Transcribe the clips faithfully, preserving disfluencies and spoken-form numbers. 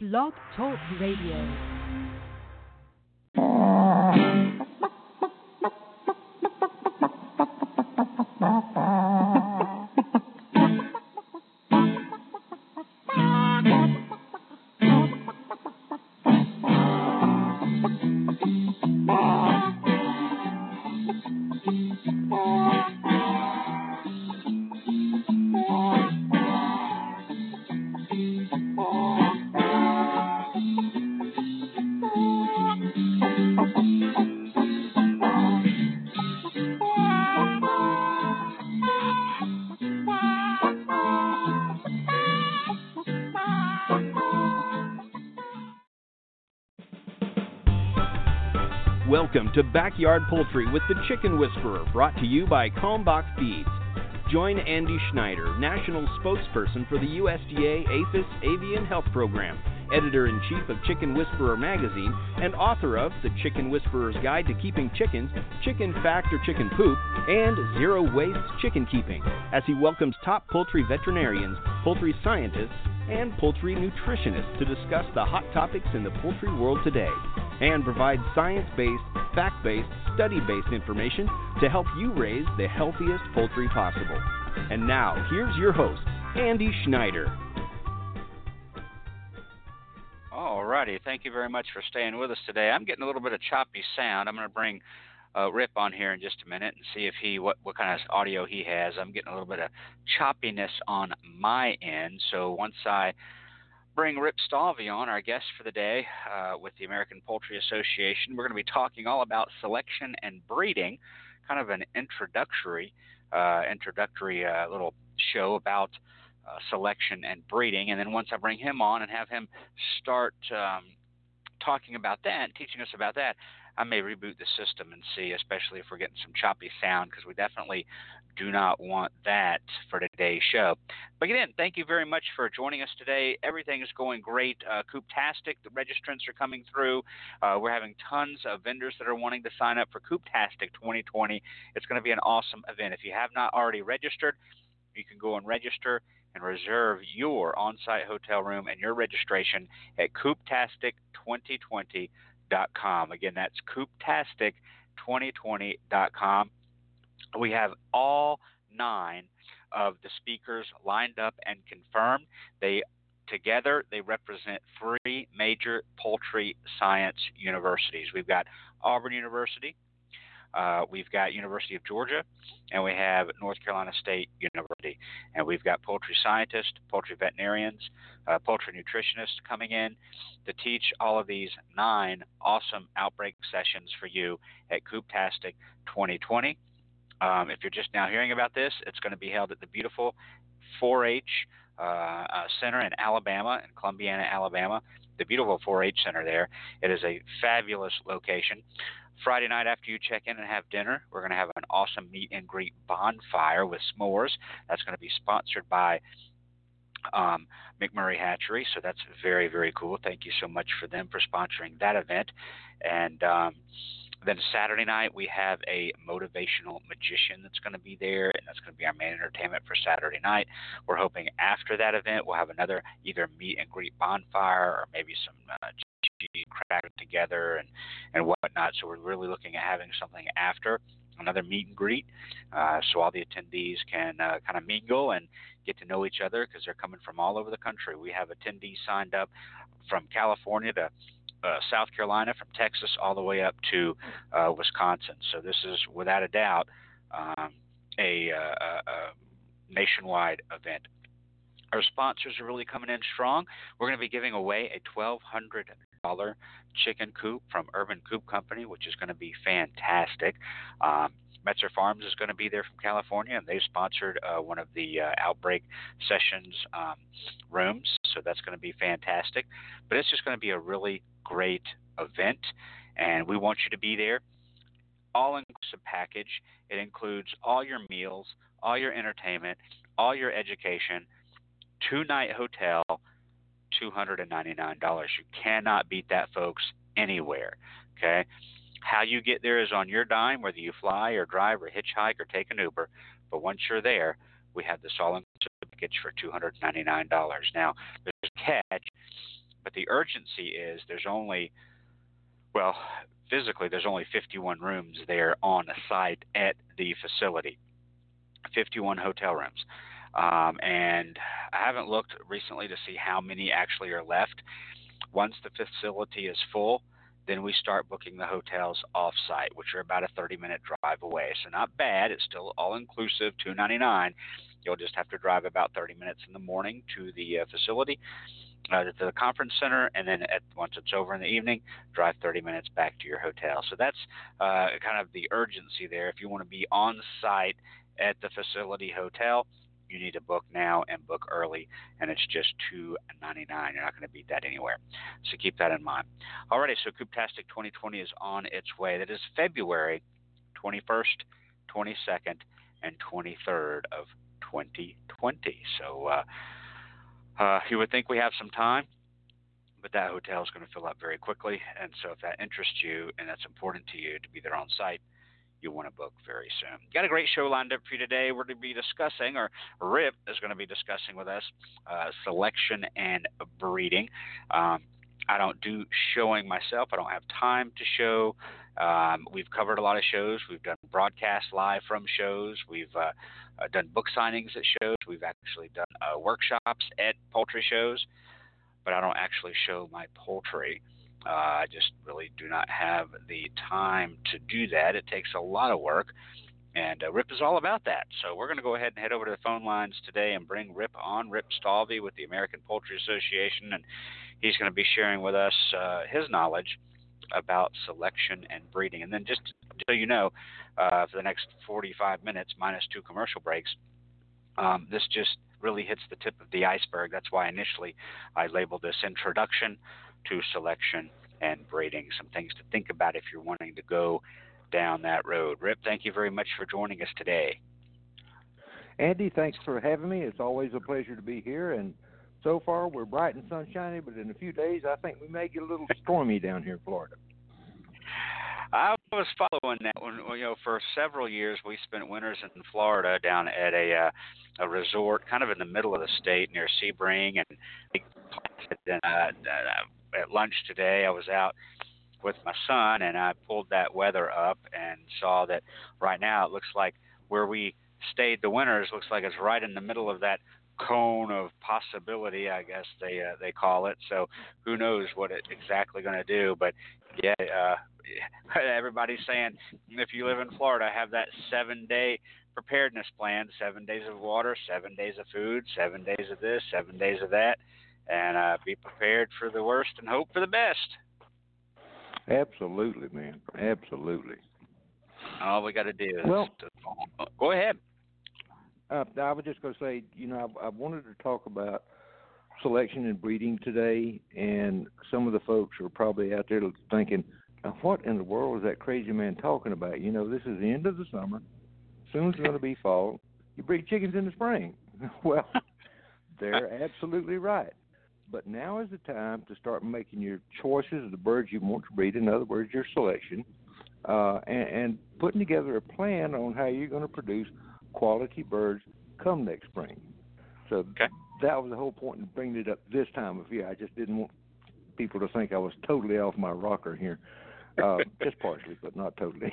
Blog Talk Radio. Welcome to Backyard Poultry with the Chicken Whisperer, brought to you by Kalmbach Feeds. Join Andy Schneider, National Spokesperson for the U S D A APHIS Avian Health Program, Editor-in-Chief of Chicken Whisperer Magazine, and author of The Chicken Whisperer's Guide to Keeping Chickens, Chicken Fact or Chicken Poop, and Zero Waste Chicken Keeping, as he welcomes top poultry veterinarians, poultry scientists, and poultry nutritionists to discuss the hot topics in the poultry world today, and provide science-based, fact-based, study-based information to help you raise the healthiest poultry possible. And now, here's your host, Andy Schneider. All righty. Thank you very much for staying with us today. I'm getting a little bit of choppy sound. I'm going to bring uh, Rip on here in just a minute and see if he what, what kind of audio he has. I'm getting a little bit of choppiness on my end, so once I bring Rip Stalvey on, our guest for the day uh, with the American Poultry Association. We're going to be talking all about selection and breeding, kind of an introductory, uh, introductory uh, little show about uh, selection and breeding. And then once I bring him on and have him start um, talking about that, teaching us about that, I may reboot the system and see, especially if we're getting some choppy sound, because we definitely do not want that for today's show. But again, thank you very much for joining us today. Everything is going great. Uh, CoopTastic, the registrants are coming through. Uh, we're having tons of vendors that are wanting to sign up for CoopTastic twenty twenty. It's going to be an awesome event. If you have not already registered, you can go and register and reserve your on-site hotel room and your registration at CoopTastic twenty twenty dot com. Again, that's CoopTastic twenty twenty dot com. We have all nine of the speakers lined up and confirmed. They together they represent three major poultry science universities. We've got Auburn University, uh, we've got University of Georgia, and we have North Carolina State University. And we've got poultry scientists, poultry veterinarians, uh, poultry nutritionists coming in to teach all of these nine awesome outbreak sessions for you at CoopTastic twenty twenty. Um, if you're just now hearing about this, it's going to be held at the beautiful four H uh, uh, Center in Alabama, in Columbiana, Alabama, the beautiful four H Center there. It is a fabulous location. Friday night after you check in and have dinner, we're going to have an awesome meet and greet bonfire with s'mores. That's going to be sponsored by um, McMurray Hatchery, so that's very, very cool. Thank you so much for them for sponsoring that event. And um, then Saturday night, we have a motivational magician that's going to be there, and that's going to be our main entertainment for Saturday night. We're hoping after that event, we'll have another either meet and greet bonfire or maybe some uh, cracked together and, and whatnot. So we're really looking at having something after, another meet and greet, uh, so all the attendees can uh, kind of mingle and get to know each other, because they're coming from all over the country. We have attendees signed up from California to uh, South Carolina, from Texas all the way up to uh, Wisconsin. So this is without a doubt um, a, a, a nationwide event. Our sponsors are really coming in strong. We're going to be giving away a twelve hundred dollars chicken coop from Urban Coop Company, which is going to be fantastic. Um, Metzer Farms is going to be there from California, and they sponsored uh, one of the uh, outbreak sessions um, rooms, so that's going to be fantastic. But it's just going to be a really great event, and we want you to be there. All-inclusive package. It includes all your meals, all your entertainment, all your education, two-night hotel, two hundred ninety-nine dollars. You cannot beat that, folks, anywhere, okay? How you get there is on your dime, whether you fly or drive or hitchhike or take an Uber. But once you're there, we have this all-inclusive package for two hundred ninety-nine dollars. Now, there's a catch, But the urgency is there's only, well, physically there's only fifty-one rooms there on site at the facility, fifty-one hotel rooms. Um, and I haven't looked recently to see how many actually are left. Once the facility is full, then we start booking the hotels off-site, which are about a thirty-minute drive away. So not bad. It's still all-inclusive, two ninety-nine. You'll just have to drive about thirty minutes in the morning to the uh, facility, uh, to the conference center, and then at, once it's over in the evening, drive thirty minutes back to your hotel. So that's uh, kind of the urgency there. If you want to be on-site at the facility hotel, you need to book now and book early, and it's just two ninety-nine. You're not going to beat that anywhere, so keep that in mind. All righty, so CoopTastic twenty twenty is on its way. That is February twenty-first, twenty-second, and twenty-third of twenty twenty. So uh, uh, you would think we have some time, but that hotel is going to fill up very quickly, and so if that interests you and that's important to you to be there on site, you want to book very soon. Got a great show lined up for you today. We're going to be discussing, or Rip is going to be discussing with us, uh, selection and breeding. Um, I don't do showing myself. I don't have time to show. Um, we've covered a lot of shows. We've done broadcasts live from shows. We've uh, uh, done book signings at shows. We've actually done uh, workshops at poultry shows, but I don't actually show my poultry. Uh, I just really do not have the time to do that. It takes a lot of work, and uh, Rip is all about that. So we're going to go ahead and head over to the phone lines today and bring Rip on, Rip Stalvey with the American Poultry Association, and he's going to be sharing with us uh, his knowledge about selection and breeding. And then just so you know, uh, for the next forty-five minutes, minus two commercial breaks, um, this just really hits the tip of the iceberg. That's why initially I labeled this introduction to selection and breeding, some things to think about if you're wanting to go down that road. Rip, thank you very much for joining us today. Andy, thanks for having me. It's always a pleasure to be here, and so far we're bright and sunshiny, but in a few days I think we may get a little stormy down here in Florida. I was following that one. You know, for several years we spent winters in Florida down at a uh, a resort kind of in the middle of the state near Sebring, and then uh, at lunch today I was out with my son and I pulled that weather up and saw that right now it looks like where we stayed the winters looks like it's right in the middle of that cone of possibility, I guess they uh, they call it. So who knows what it's exactly going to do, but yeah, uh, everybody's saying if you live in Florida, have that seven-day preparedness plan, seven days of water, seven days of food, seven days of this, seven days of that, and uh, be prepared for the worst and hope for the best. Absolutely, man. Absolutely. All we got to do is well, go ahead. Uh, I was just going to say, you know, I, I wanted to talk about selection and breeding today, and some of the folks are probably out there thinking, what in the world is that crazy man talking about? You know, this is the end of the summer. Soon it's going to be fall. You breed chickens in the spring. Well, they're absolutely right. But now is the time to start making your choices of the birds you want to breed, in other words, your selection, uh, and, and putting together a plan on how you're going to produce quality birds come next spring. So okay. That was the whole point in bringing it up this time of year. I just didn't want people to think I was totally off my rocker here. Uh, just partially, but not totally.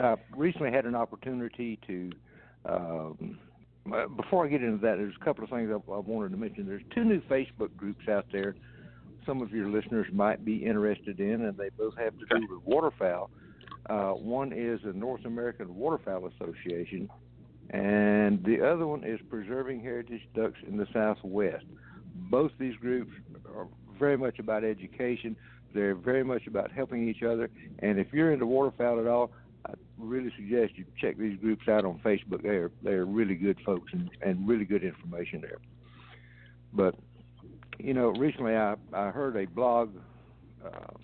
I recently had an opportunity to, um, before I get into that, there's a couple of things I, I wanted to mention. There's two new Facebook groups out there some of your listeners might be interested in, and they both have to do with waterfowl. Uh, one is the North American Waterfowl Association, and the other one is Preserving Heritage Ducks in the Southwest. Both these groups are very much about education. They're very much about helping each other, and if you're into waterfowl at all, I really suggest you check these groups out on Facebook. They're they're really good folks and, and really good information there. But you know, recently I, I heard a blog uh,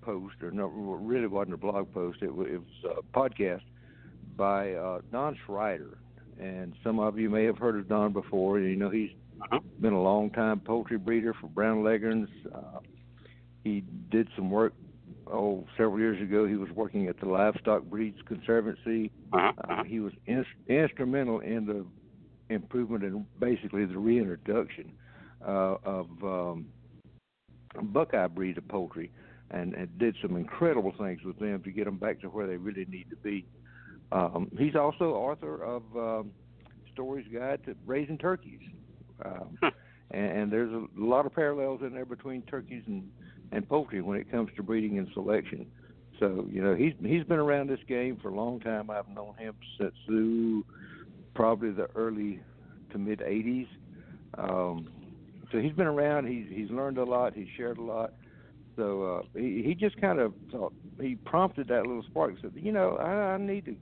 post, or no, really wasn't a blog post. It was, it was a podcast by uh, Don Schrider, and some of you may have heard of Don before. You know, he's Uh-huh. been a long-time poultry breeder for brown leghorns. Uh, he did some work oh several years ago. He was working at the Livestock Breeds Conservancy. Uh-huh. Uh, he was in, instrumental in the improvement and basically the reintroduction uh, of um, Buckeye breed of poultry, and, and did some incredible things with them to get them back to where they really need to be. Um, he's also author of um, Story's Guide to Raising Turkeys, um, and, and there's a lot of parallels in there between turkeys and, and poultry when it comes to breeding and selection. So, you know, he's he's been around this game for a long time. I've known him since ooh, probably the early to mid eighties. Um, so he's been around. He's he's learned a lot. He's shared a lot. So uh, he he just kind of thought, he prompted that little spark. He said, you know, I, I need to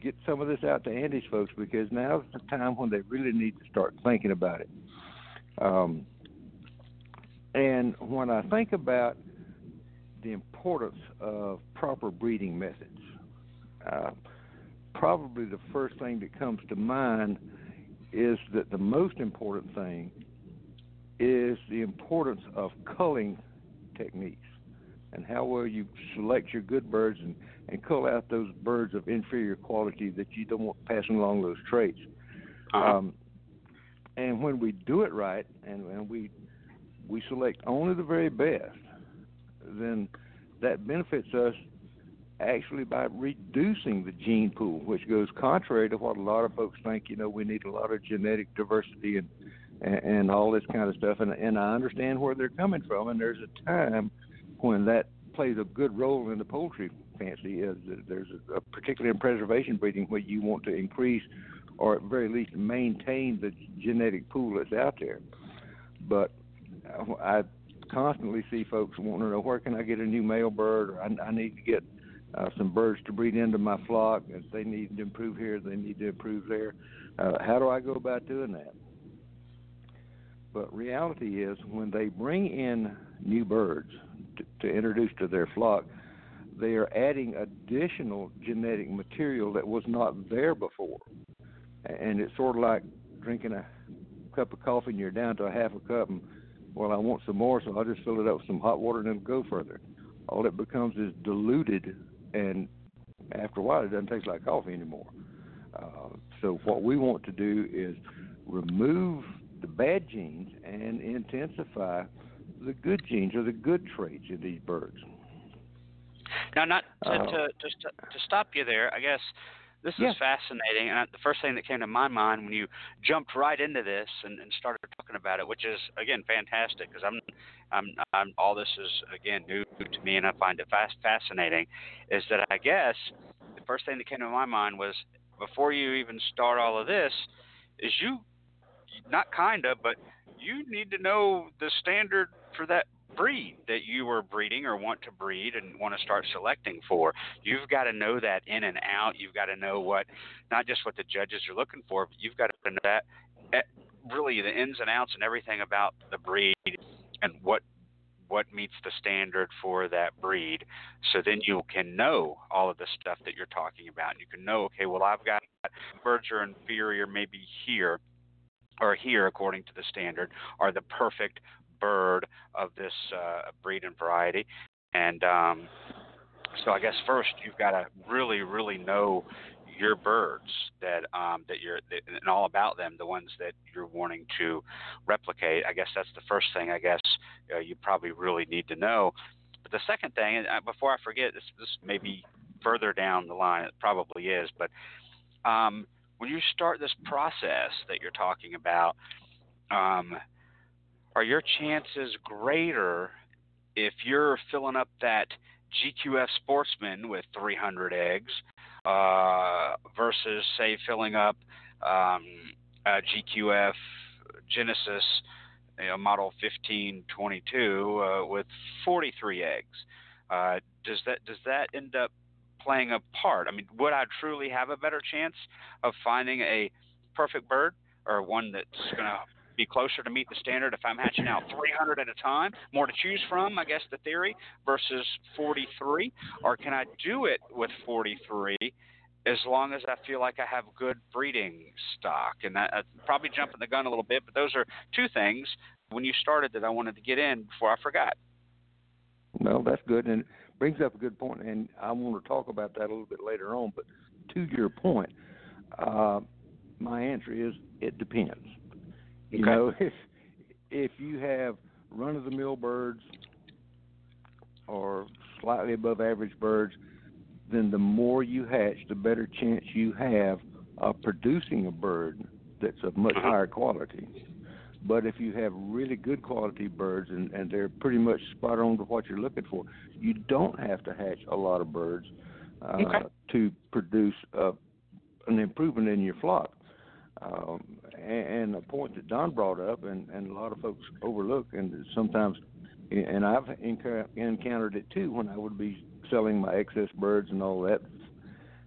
get some of this out to Andy's folks, because now's the time when they really need to start thinking about it. Um, and when I think about the importance of proper breeding methods, uh, probably the first thing that comes to mind is that the most important thing is the importance of culling techniques and how well you select your good birds and, and cull out those birds of inferior quality that you don't want passing along those traits. Uh-huh. Um, and when we do it right and, and we we select only the very best, then that benefits us actually by reducing the gene pool, which goes contrary to what a lot of folks think. You know, we need a lot of genetic diversity and and, and all this kind of stuff, and, and I understand where they're coming from, and there's a time when that plays a good role in the poultry fancy. Is that there's a, a particularly in preservation breeding where you want to increase or at very least maintain the genetic pool that's out there. But I constantly see folks wanting to know, where can I get a new male bird, or I, I need to get uh, some birds to breed into my flock, and they need to improve here, they need to improve there. Uh, how do I go about doing that? But reality is, when they bring in new birds to, to introduce to their flock, they are adding additional genetic material that was not there before. And it's sort of like drinking a cup of coffee and you're down to a half a cup, and, well, I want some more, so I'll just fill it up with some hot water and it'll go further. All it becomes is diluted, and after a while it doesn't taste like coffee anymore. Uh, so what we want to do is remove the bad genes and intensify the good genes or the good traits in these birds. Now, not to, uh, to, to, to stop you there, I guess this yeah. is fascinating. And the first thing that came to my mind when you jumped right into this and, and started talking about it, which is, again, fantastic, because I'm, I'm, I'm, all this is, again, new to me, and I find it fast, fascinating, is that I guess the first thing that came to my mind was, before you even start all of this, is you, not kind of, but you need to know the standard for that breed that you are breeding or want to breed and want to start selecting for. You've got to know that in and out. You've got to know what, not just what the judges are looking for, but you've got to know that, at really the ins and outs and everything about the breed and what what meets the standard for that breed. So then you can know all of the stuff that you're talking about. You can know, okay, well, I've got birds are inferior maybe here or here according to the standard, are the perfect bird of this uh, breed and variety. And um, so I guess first you've got to really, really know your birds that um, that you're that, and all about them, the ones that you're wanting to replicate. I guess that's the first thing I guess uh, you probably really need to know. But the second thing, and before I forget, this, this may be further down the line, it probably is, but um, when you start this process that you're talking about, um, are your chances greater if you're filling up that G Q F Sportsman with three hundred eggs uh, versus, say, filling up um, a G Q F Genesis, you know, model fifteen twenty-two uh, with forty-three eggs? Uh, does that does that end up playing a part? I mean, would I truly have a better chance of finding a perfect bird, or one that's going to be closer to meet the standard, if I'm hatching out three hundred at a time, more to choose from, I guess the theory, versus forty-three? Or can I do it with forty-three as long as I feel like I have good breeding stock? And I, I'm probably jumping the gun a little bit, but those are two things when you started that I wanted to get in before I forgot. No, that's good, and brings up a good point, and I want to talk about that a little bit later on. But to your point, uh, my answer is it depends. You okay. know, if if you have run-of-the-mill birds or slightly above average birds, then the more you hatch, the better chance you have of producing a bird that's of much higher quality. But if you have really good quality birds and, and they're pretty much spot on to what you're looking for, you don't have to hatch a lot of birds uh, okay. to produce a, an improvement in your flock. Um, and, and a point that Don brought up and, and a lot of folks overlook, and sometimes, and I've enc- encountered it too when I would be selling my excess birds and all that.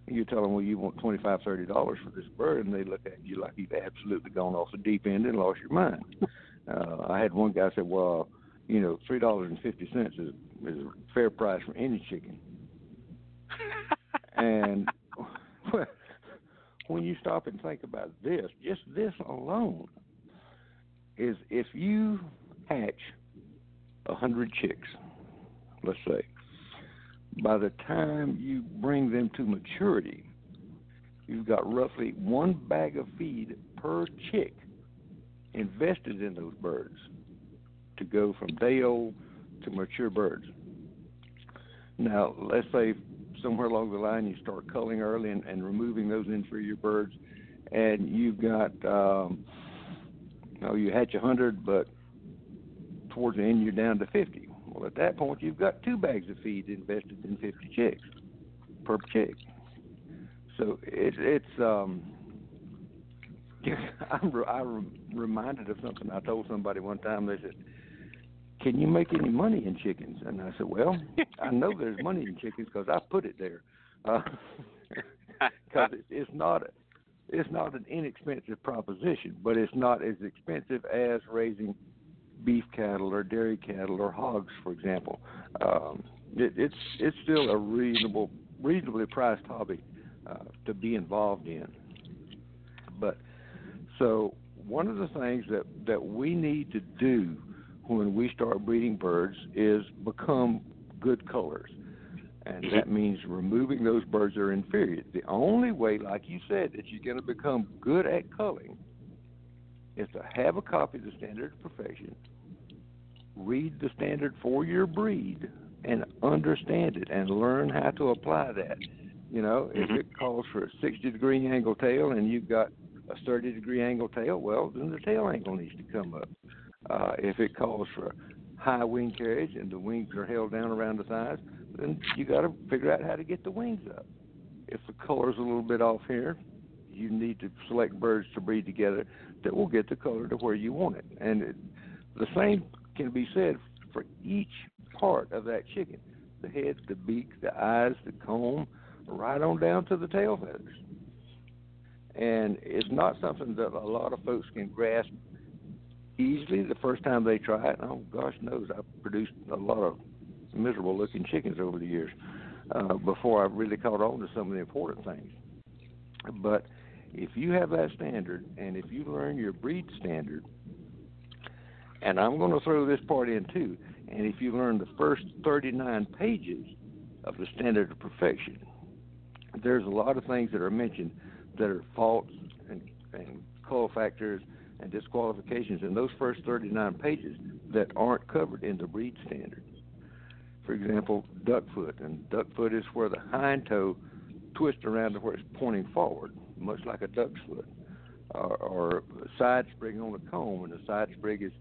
You tell them, well, you want twenty-five dollars, thirty dollars for this bird, and they look at you like you've absolutely gone off the deep end and lost your mind. Uh, I had one guy say, well, you know, three dollars and fifty cents is, is a fair price for any chicken. And well, when you stop and think about this, just this alone is if you hatch one hundred chicks, let's say, by the time you bring them to maturity, you've got roughly one bag of feed per chick invested in those birds to go from day old to mature birds. Now, let's say somewhere along the line you start culling early and, and removing those inferior birds, and you've got, um, you know, you hatch one hundred, but towards the end you're down to fifty. Well, at that point, you've got two bags of feed invested in fifty chicks per chick. So it, it's um, I'm, re- I'm reminded of something I told somebody one time. They said, "Can you make any money in chickens?" And I said, "Well, I know there's money in chickens because I put it there. Because uh, it's, it's not it's not an inexpensive proposition, but it's not as expensive as raising beef cattle or dairy cattle or hogs, for example. Um, it, it's it's still a reasonable, reasonably priced hobby uh, to be involved in. But so one of the things that, that we need to do when we start breeding birds is become good cullers, and that means removing those birds that are inferior. The only way, like you said, that you're going to become good at culling is to have a copy of the standard of perfection, read the standard for your breed, and understand it and learn how to apply that. You know, if it calls for a sixty-degree angle tail and you've got a thirty-degree angle tail, well, then the tail angle needs to come up. Uh, if it calls for high wing carriage and the wings are held down around the thighs, then you got to figure out how to get the wings up. If the color's a little bit off here, you need to select birds to breed together that will get the color to where you want it. And it, the same can be said for each part of that chicken, the head, the beak, the eyes, the comb, right on down to the tail feathers. And it's not something that a lot of folks can grasp easily the first time they try it. Oh, gosh knows, I've produced a lot of miserable-looking chickens over the years uh, before I really caught on to some of the important things. But if you have that standard, and if you learn your breed standard, and I'm going to throw this part in too, and if you learn the first thirty-nine pages of the standard of perfection, there's a lot of things that are mentioned that are faults and, and cull factors and disqualifications in those first thirty-nine pages that aren't covered in the breed standard. For example, duck foot, and duck foot is where the hind toe twist around to where it's pointing forward, much like a duck's foot, or, or a side sprig on the comb, and the side sprig is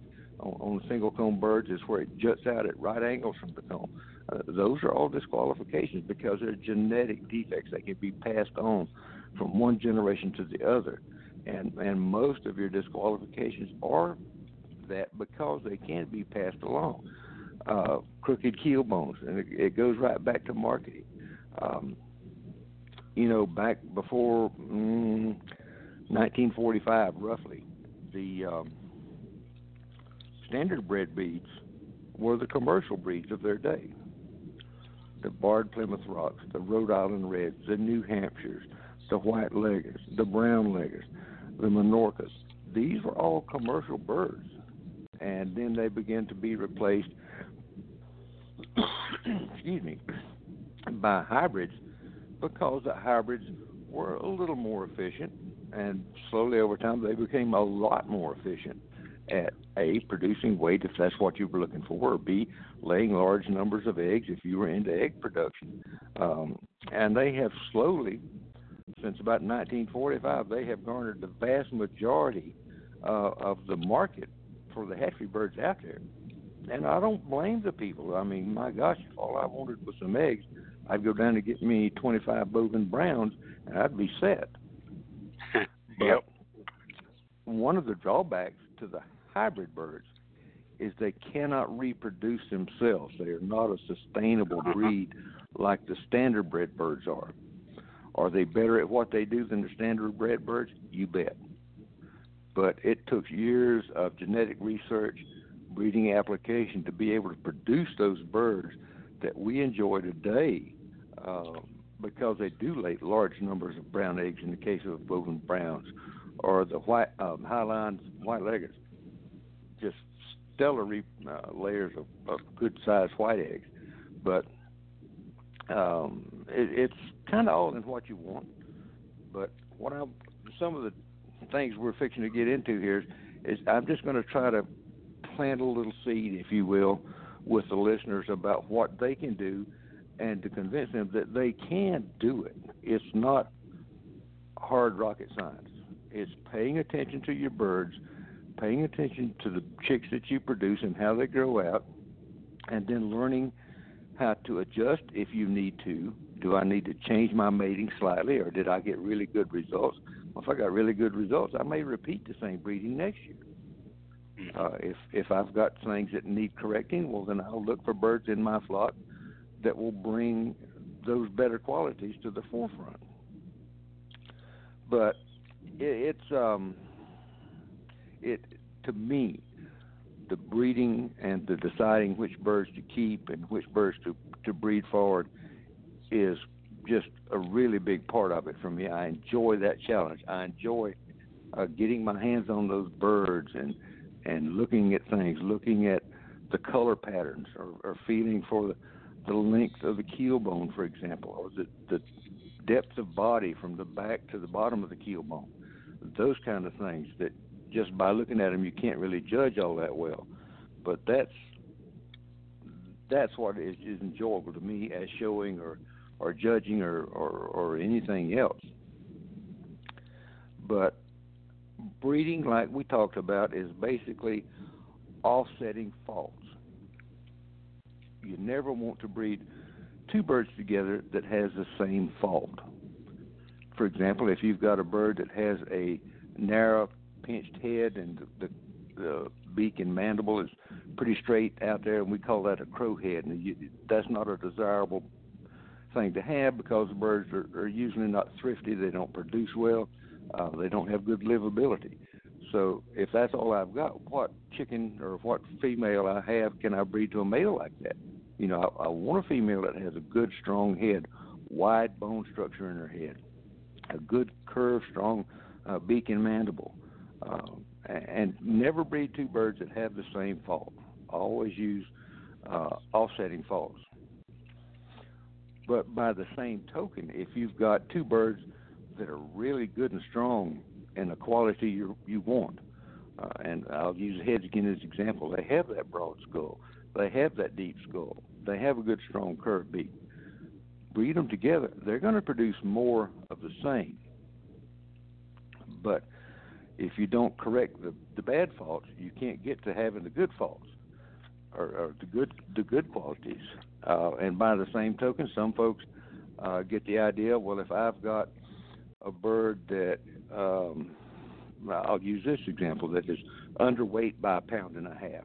on, on single comb birds is where it juts out at right angles from the comb. Uh, those are all disqualifications because they're genetic defects that can be passed on from one generation to the other, and and most of your disqualifications are that because they can be passed along. Uh, crooked keel bones, and it, it goes right back to marketing. Um, You know, back before mm, nineteen forty-five, roughly, the um, standard bred breeds were the commercial breeds of their day. The Barred Plymouth Rocks, the Rhode Island Reds, the New Hampshires, the White Leggers, the Brown Leggers, the Minorcas. These were all commercial birds, and then they began to be replaced, excuse me, by hybrids, because the hybrids were a little more efficient, and slowly over time they became a lot more efficient at A, producing weight if that's what you were looking for, or B, laying large numbers of eggs if you were into egg production. Um, and they have slowly, since about nineteen forty-five, they have garnered the vast majority uh, of the market for the hatchery birds out there. And I don't blame the people. I mean, my gosh, if all I wanted was some eggs, I'd go down and get me twenty-five Bovans Browns, and I'd be set. Yep. One of the drawbacks to the hybrid birds is they cannot reproduce themselves. They are not a sustainable breed like the standard bred birds are. Are they better at what they do than the standard bred birds? You bet. But it took years of genetic research, breeding application to be able to produce those birds that we enjoy today, uh, because they do lay large numbers of brown eggs in the case of Bovan Browns, or the white um, highlines, white-leggers, just stellar re- uh, layers of, of good-sized white eggs. But um, it, it's kind of all in what you want. But what I, some of the things we're fixing to get into here is, is I'm just going to try to plant a little seed, if you will, with the listeners about what they can do and to convince them that they can do it. It's not hard rocket science. It's paying attention to your birds, paying attention to the chicks that you produce and how they grow out, and then learning how to adjust if you need to. Do I need to change my mating slightly, or did I get really good results? Well, if I got really good results, I may repeat the same breeding next year. Uh, if if I've got things that need correcting, well, then I'll look for birds in my flock that will bring those better qualities to the forefront. But it, it's um, it to me, the breeding and the deciding which birds to keep and which birds to to breed forward is just a really big part of it for me. I enjoy that challenge. I enjoy uh, getting my hands on those birds and. and looking at things, looking at the color patterns, or, or feeling for the, the length of the keel bone, for example, or the, the depth of body from the back to the bottom of the keel bone, those kind of things that just by looking at them you can't really judge all that well. But that's that's what is, is enjoyable to me as showing or, or judging or, or, or anything else. But breeding, like we talked about, is basically offsetting faults. You never want to breed two birds together that has the same fault. For example, if you've got a bird that has a narrow, pinched head and the, the, the beak and mandible is pretty straight out there, and we call that a crow head, and you, that's not a desirable thing to have because birds are, are usually not thrifty. They don't produce well. Uh, they don't have good livability. So if that's all I've got, what chicken or what female I have can I breed to a male like that? You know, I, I want a female that has a good, strong head, wide bone structure in her head, a good curved, strong uh, beak and mandible, um, and never breed two birds that have the same fault. Always use uh, offsetting faults. But by the same token, if you've got two birds that are really good and strong and the quality you you want. Uh, and I'll use heads again as an example. They have that broad skull. They have that deep skull. They have a good, strong curved beak. Breed them together. They're going to produce more of the same. But if you don't correct the, the bad faults, you can't get to having the good faults or, or the good the good qualities. Uh, and by the same token, some folks uh, get the idea, well, if I've got a bird that, um, I'll use this example, that is underweight by a pound and a half.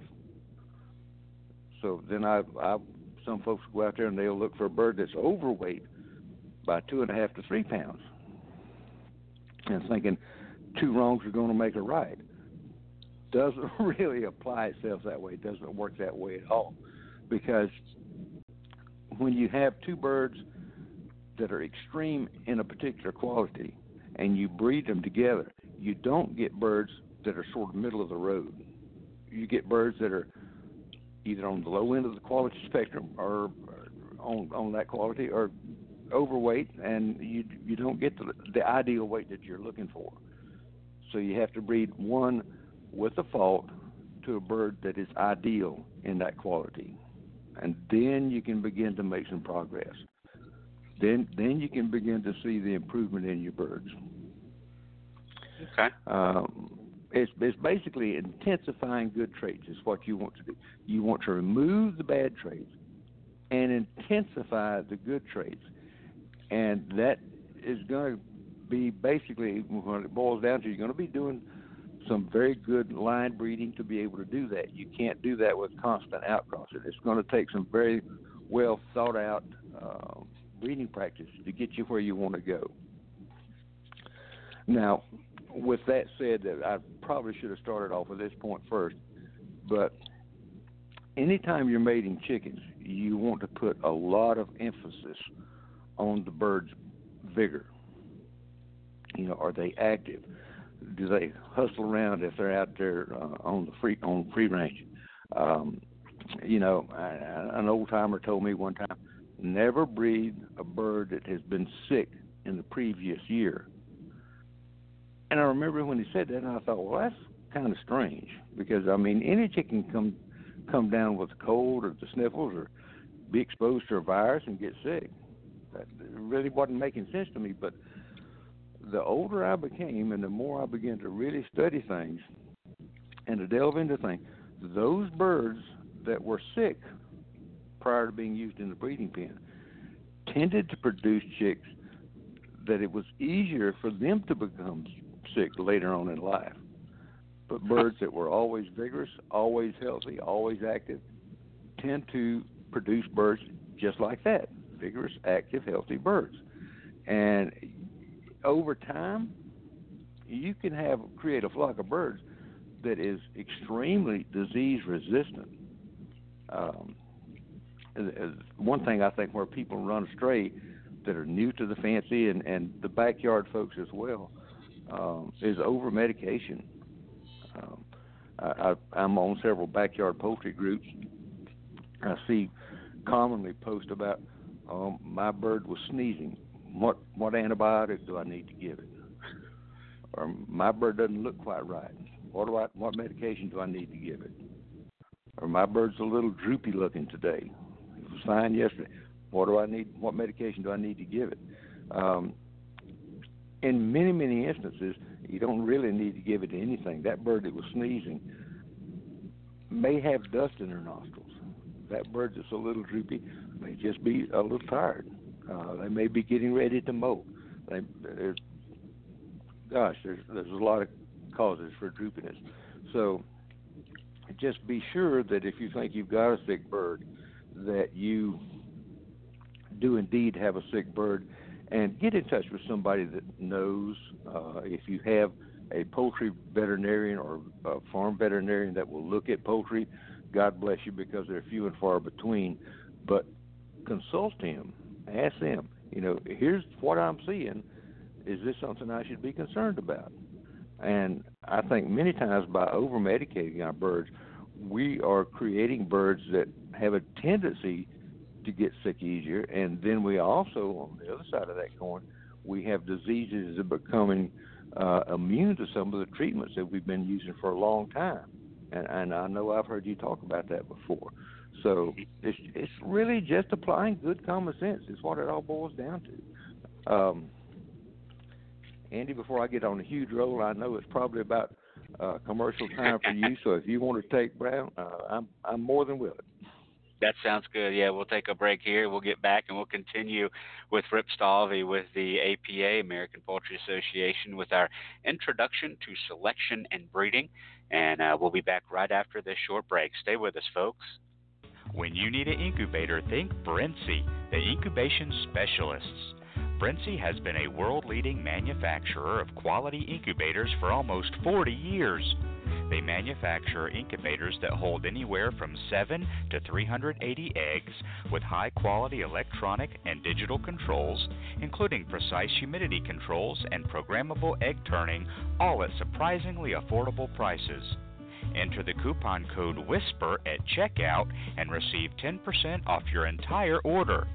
So then I, I, some folks go out there and they'll look for a bird that's overweight by two and a half to three pounds. And thinking two wrongs are going to make a right. Doesn't really apply itself that way. It doesn't work that way at all. Because when you have two birds that are extreme in a particular quality, and you breed them together, you don't get birds that are sort of middle of the road. You get birds that are either on the low end of the quality spectrum or on on that quality or overweight, and you you don't get the, the ideal weight that you're looking for. So you have to breed one with a fault to a bird that is ideal in that quality. And then you can begin to make some progress. Then then you can begin to see the improvement in your birds. Okay. Um, it's, it's basically intensifying good traits is what you want to do. You want to remove the bad traits and intensify the good traits. And that is going to be basically, when it boils down to, you're going to be doing some very good line breeding to be able to do that. You can't do that with constant outcrossing. It's going to take some very well thought out uh, breeding practice to get you where you want to go. Now, with that said, that I probably should have started off with this point first, but anytime you're mating chickens, you want to put a lot of emphasis on the bird's vigor. You know, are they active? Do they hustle around if they're out there uh, on the free on free range? Um, you know, I, an old timer told me one time, never breed a bird that has been sick in the previous year. And I remember when he said that, and I thought, well, that's kind of strange because I mean, any chicken can come come down with a cold or the sniffles or be exposed to a virus and get sick. That really wasn't making sense to me, but the older I became and the more I began to really study things and to delve into things, those birds that were sick prior to being used in the breeding pen tended to produce chicks that it was easier for them to become sick later on in life. But birds that were always vigorous, always healthy, always active, tend to produce birds just like that, vigorous, active, healthy birds. And over time, you can have create a flock of birds that is extremely disease resistant. Um, one thing I think where people run astray that are new to the fancy and, and the backyard folks as well um, is over medication. Um, I, I, I'm on several backyard poultry groups. I see commonly post about um, my bird was sneezing. What what antibiotic do I need to give it? Or my bird doesn't look quite right. What do I what medication do I need to give it? Or my bird's a little droopy looking today. It was fine yesterday. What do I need? What medication do I need to give it? Um, in many many instances, you don't really need to give it anything. That bird that was sneezing may have dust in her nostrils. That bird that's a little droopy may just be a little tired. Uh, they may be getting ready to molt. They, there's, gosh, there's, there's a lot of causes for droopiness. So just be sure that if you think you've got a sick bird, that you do indeed have a sick bird, and get in touch with somebody that knows. Uh, if you have a poultry veterinarian or a farm veterinarian that will look at poultry, God bless you, because they're few and far between, but consult him. Ask them, you know, here's what I'm seeing. Is this something I should be concerned about? And I think many times by over-medicating our birds, we are creating birds that have a tendency to get sick easier. And then we also, on the other side of that coin, we have diseases that are becoming uh, immune to some of the treatments that we've been using for a long time. And, and I know I've heard you talk about that before. So it's, it's really just applying good common sense is what it all boils down to. Um, Andy, before I get on a huge roll, I know it's probably about uh, commercial time for you, so if you want to take Brown, uh, I'm, I'm more than willing. That sounds good. Yeah, we'll take a break here. We'll get back and we'll continue with Rip Stalvey with the A P A, American Poultry Association, with our introduction to selection and breeding. And uh, we'll be back right after this short break. Stay with us, folks. When you need an incubator, think Brinsea, the incubation specialists. Brinsea has been a world-leading manufacturer of quality incubators for almost forty years. They manufacture incubators that hold anywhere from seven to three hundred eighty eggs with high-quality electronic and digital controls, including precise humidity controls and programmable egg turning, all at surprisingly affordable prices. Enter the coupon code WHISPER at checkout and receive ten percent off your entire order.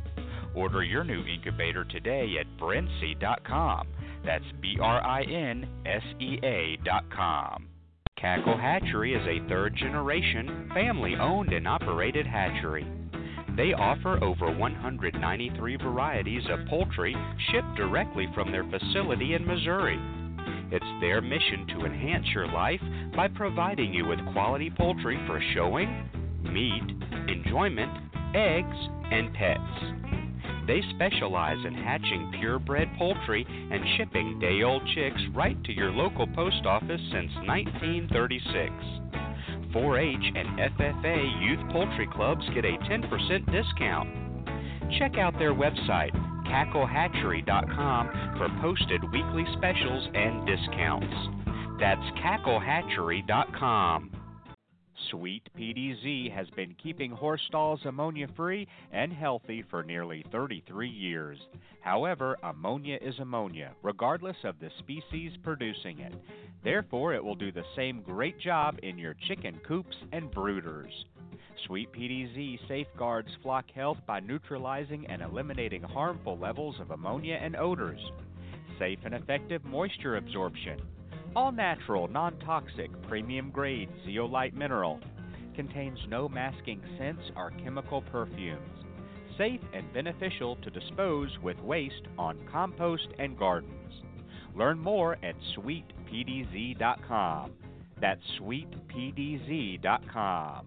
Order your new incubator today at Brinsea dot com. That's B R I N S E A dot com. Cackle Hatchery is a third-generation, family-owned and operated hatchery. They offer over one hundred ninety-three varieties of poultry shipped directly from their facility in Missouri. It's their mission to enhance your life by providing you with quality poultry for showing, meat, enjoyment, eggs, and pets. They specialize in hatching purebred poultry and shipping day-old chicks right to your local post office since nineteen thirty-six. four H and F F A youth poultry clubs get a ten percent discount. Check out their website, cackle hatchery dot com, for posted weekly specials and discounts. That's cackle hatchery dot com. Sweet P D Z has been keeping horse stalls ammonia-free and healthy for nearly thirty-three years. However, ammonia is ammonia, regardless of the species producing it. Therefore, it will do the same great job in your chicken coops and brooders. Sweet P D Z safeguards flock health by neutralizing and eliminating harmful levels of ammonia and odors. Safe and effective moisture absorption. All-natural, non-toxic, premium-grade zeolite mineral. Contains no masking scents or chemical perfumes. Safe and beneficial to dispose with waste on compost and gardens. Learn more at sweet p d z dot com. That's sweet p d z dot com.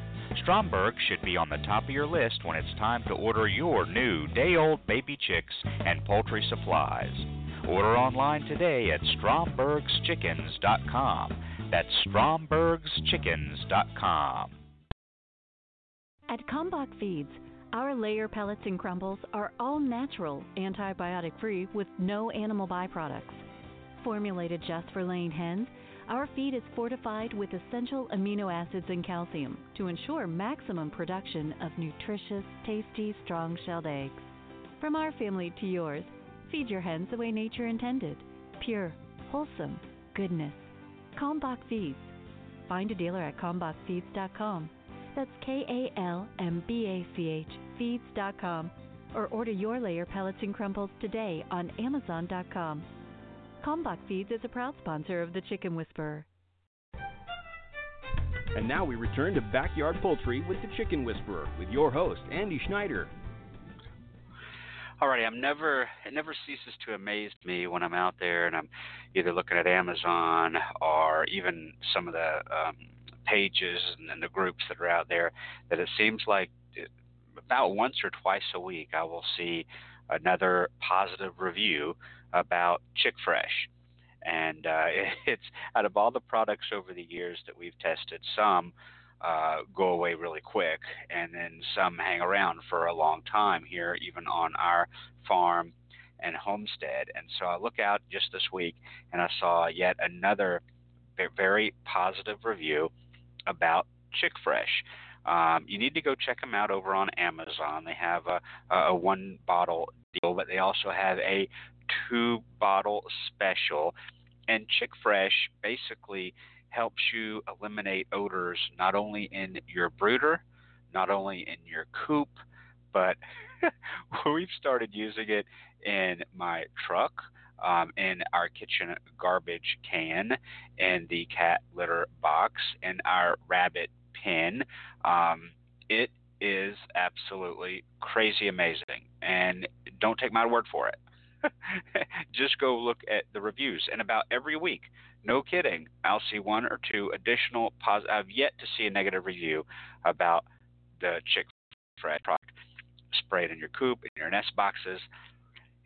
Stromberg should be on the top of your list when it's time to order your new day-old baby chicks and poultry supplies. Order online today at strombergs chickens dot com. That's strombergs chickens dot com. At Kalmbach Feeds, our layer pellets and crumbles are all natural, antibiotic-free, with no animal byproducts. Formulated just for laying hens, our feed is fortified with essential amino acids and calcium to ensure maximum production of nutritious, tasty, strong-shelled eggs. From our family to yours, feed your hens the way nature intended. Pure, wholesome goodness. Kalmbach Feeds. Find a dealer at kalmbach feeds dot com. That's K A L M B A C H feeds dot com. Or order your layer pellets and crumbles today on amazon dot com. Kalmbach Feeds is a proud sponsor of The Chicken Whisperer. And now we return to Backyard Poultry with The Chicken Whisperer with your host, Andy Schneider. All right, I'm never, it never ceases to amaze me when I'm out there and I'm either looking at Amazon or even some of the um, pages and, and the groups that are out there, that it seems like about once or twice a week I will see another positive review about ChickFresh. And uh, it's out of all the products over the years that we've tested, some uh, go away really quick, and then some hang around for a long time here, even on our farm and homestead. And so I look out just this week, and I saw yet another very positive review about ChickFresh. Um, you need to go check them out over on Amazon. They have a, a one-bottle deal, but they also have a two-bottle special. And ChickFresh basically helps you eliminate odors not only in your brooder, not only in your coop, but we've started using it in my truck, um, in our kitchen garbage can, in the cat litter box, in our rabbit pen. Um, it is absolutely crazy amazing, and don't take my word for it. Just go look at the reviews, and about every week, no kidding, I'll see one or two additional positive. I've yet to see a negative review about the ChickFresh product. Spray it in your coop, in your nest boxes.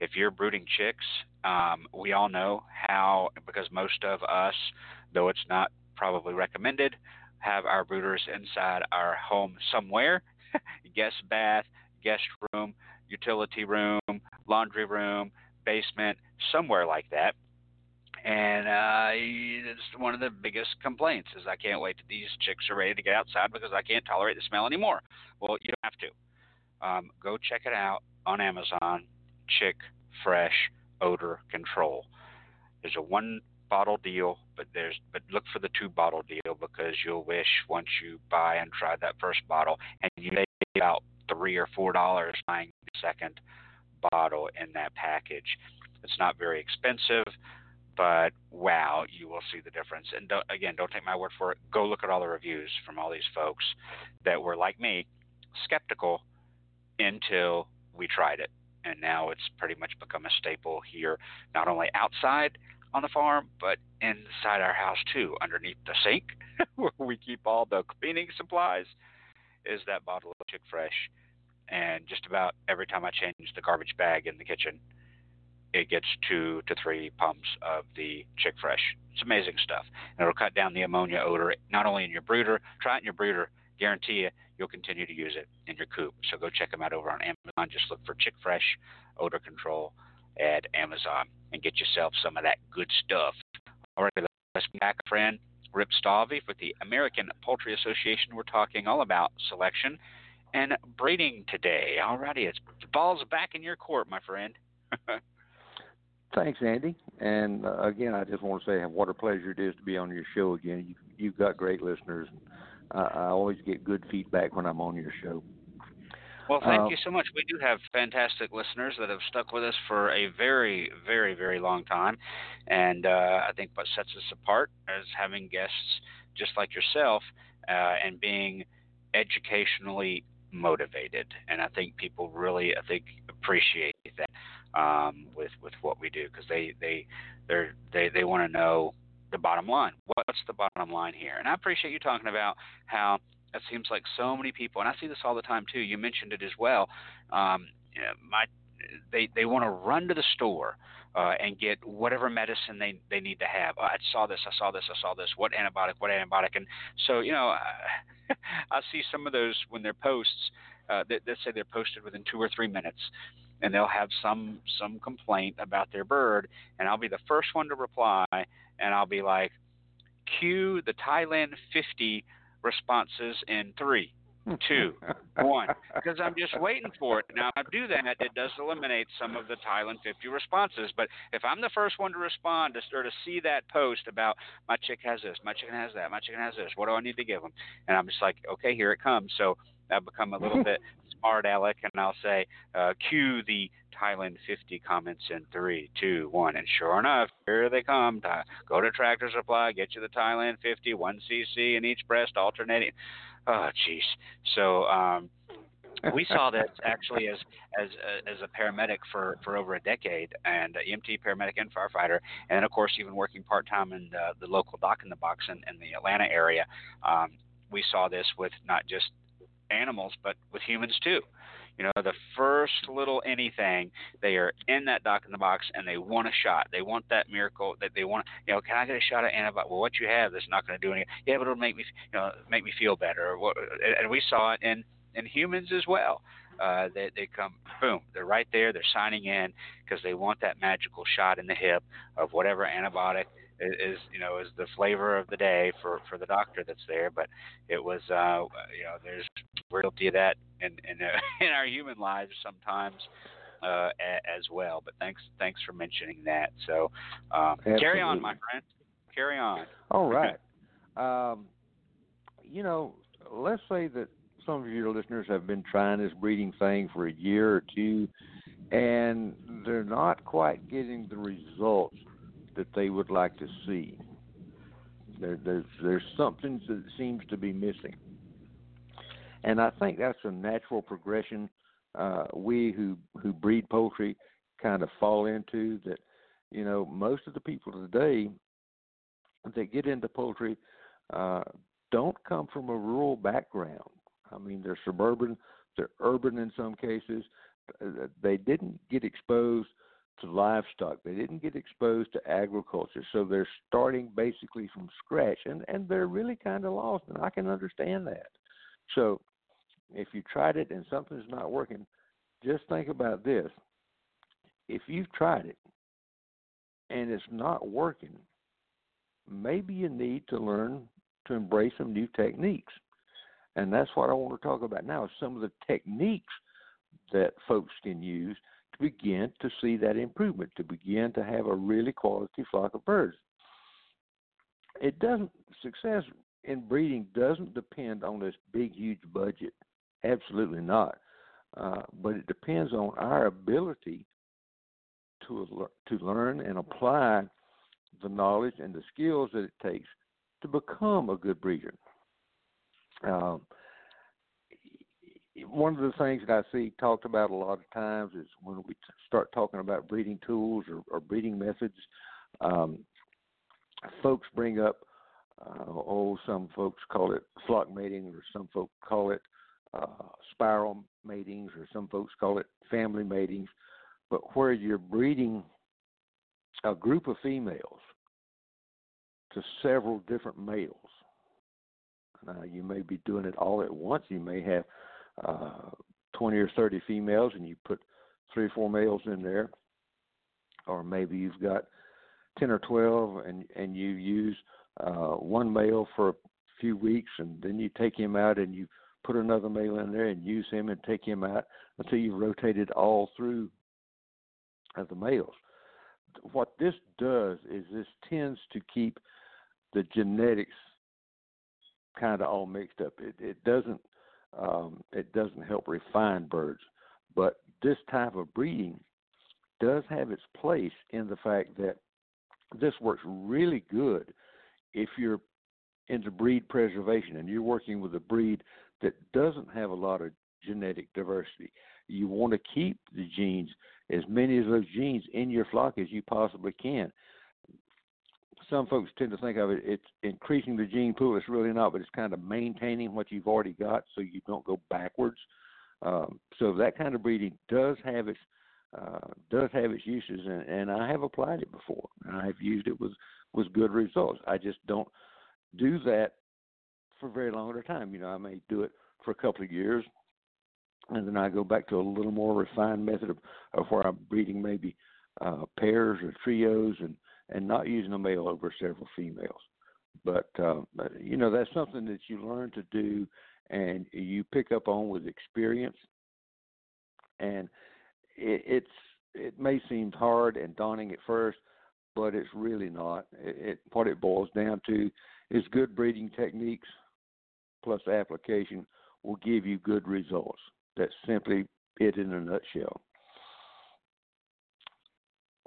If you're brooding chicks, um, we all know how, because most of us, though it's not probably recommended, have our brooders inside our home somewhere. Guest bath, guest room, utility room, laundry room, basement, somewhere like that. And uh, it's one of the biggest complaints is, I can't wait till these chicks are ready to get outside because I can't tolerate the smell anymore. Well, you don't have to. Um, go check it out on Amazon, ChickFresh Odor Control. There's a one bottle deal, but there's but look for the two bottle deal, because you'll wish once you buy and try that first bottle, and you may be about three or four dollars buying the second bottle in that package. It's not very expensive, but wow, you will see the difference. And don't, again, don't take my word for it. Go look at all the reviews from all these folks that were, like me, skeptical until we tried it. And now it's pretty much become a staple here, not only outside on the farm, but inside our house too, underneath the sink where we keep all the cleaning supplies, is that bottle of ChickFresh. And just about every time I change the garbage bag in the kitchen, it gets two to three pumps of the ChickFresh. It's amazing stuff. And it'll cut down the ammonia odor, not only in your brooder. Try it in your brooder. Guarantee you, you'll continue to use it in your coop. So go check them out over on Amazon. Just look for ChickFresh Odor Control at Amazon and get yourself some of that good stuff. All right, let's be back, friend Rip Stalvey with the American Poultry Association. We're talking all about selection and breeding today. All righty, it's the ball's back in your court, my friend. Thanks, Andy. And uh, again, I just want to say what a pleasure it is to be on your show again. You, you've got great listeners. Uh, I always get good feedback when I'm on your show. Well, thank uh, you so much. We do have fantastic listeners that have stuck with us for a very, very, very long time. And uh, I think what sets us apart is having guests just like yourself uh, and being educationally motivated. And I think people really, I think, appreciate that. Um, with, with what we do, because they they they they want to know the bottom line. What's the bottom line here? And I appreciate you talking about how it seems like so many people, and I see this all the time too. You mentioned it as well. Um, you know, my they they want to run to the store uh, and get whatever medicine they, they need to have. Oh, I saw this. I saw this. I saw this. What antibiotic? What antibiotic? And so you know, I, I see some of those when they're posts. Uh, they, they say they're posted within two or three minutes. And they'll have some some complaint about their bird, and I'll be the first one to reply, and I'll be like, cue the Thailand fifty responses in three, two, one, because I'm just waiting for it. Now, if I do that, it does eliminate some of the Thailand fifty responses, but if I'm the first one to respond to or to see that post about my chick has this, my chicken has that, my chicken has this, what do I need to give them? And I'm just like, okay, here it comes. So I've become a little bit smart aleck, and I'll say, uh, cue the Thailand fifty comments in three, two, one, and sure enough, here they come. Go to Tractor Supply, get you the Thailand fifty, one cc in each breast, alternating. Oh, jeez. So um, we saw this actually as as as a paramedic for, for over a decade, and E M T, paramedic, and firefighter, and of course, even working part time in the, the local dock in the box in, in the Atlanta area. Um, we saw this with not just animals, but with humans too. You know, the first little anything, they are in that dock in the box and they want a shot. They want that miracle that they want. You know, can I get a shot of antibiotic? Well, what you have is not going to do anything. Yeah, but it'll make me, you know, make me feel better. And we saw it in, in humans as well. Uh, they, they come, boom, they're right there. They're signing in because they want that magical shot in the hip of whatever antibiotic is, you know, is the flavor of the day for, for the doctor that's there. But it was, uh, you know, there's we're guilty of that in in, uh, in our human lives sometimes uh, a, as well. But thanks thanks for mentioning that. So um, carry on, my friend. Carry on. All right. um, you know, let's say that some of your listeners have been trying this breeding thing for a year or two, and they're not quite getting the results that they would like to see. There, there's, there's something that seems to be missing. And I think that's a natural progression uh, we who, who breed poultry kind of fall into, that, you know, most of the people today that get into poultry uh, don't come from a rural background. I mean, they're suburban, they're urban in some cases. They didn't get exposed to livestock. They didn't get exposed to agriculture. So they're starting basically from scratch, and, and they're really kind of lost, and I can understand that. So if you tried it and something's not working, just think about this. If you've tried it and it's not working, maybe you need to learn to embrace some new techniques. And that's what I want to talk about now, some of the techniques that folks can use to begin to see that improvement, to begin to have a really quality flock of birds. It doesn't, success in breeding doesn't depend on this big, huge budget. Absolutely not. Uh, but it depends on our ability to to learn and apply the knowledge and the skills that it takes to become a good breeder. Um, one of the things that I see talked about a lot of times is when we start talking about breeding tools or, or breeding methods, um, folks bring up, uh, oh, some folks call it flock mating, or some folks call it uh, spiral matings, or some folks call it family matings. But where you're breeding a group of females to several different males. Now, you may be doing it all at once. You may have uh, twenty or thirty females, and you put three or four males in there. Or maybe you've got ten or twelve, and, and you use uh, one male for a few weeks, and then you take him out, and you put another male in there and use him and take him out until you've rotated all through of the males. What this does is this tends to keep the genetics kind of all mixed up. It, it doesn't um, it doesn't help refine birds, but this type of breeding does have its place in the fact that this works really good if you're into breed preservation and you're working with a breed that doesn't have a lot of genetic diversity. You want to keep the genes, as many of those genes in your flock as you possibly can. Some folks tend to think of it, it's increasing the gene pool. It's really not, but it's kind of maintaining what you've already got so you don't go backwards. Um, so that kind of breeding does have its uh, does have its uses, and, and I have applied it before, and I have used it with, with good results. I just don't do that for very long at a time. You know, I may do it for a couple of years, and then I go back to a little more refined method of, of where I'm breeding maybe uh, pairs or trios and, and not using a male over several females. But, uh, but, you know, that's something that you learn to do and you pick up on with experience. And it, it's it may seem hard and daunting at first, but it's really not. It, it, what it boils down to is good breeding techniques plus application will give you good results. That's simply it in a nutshell.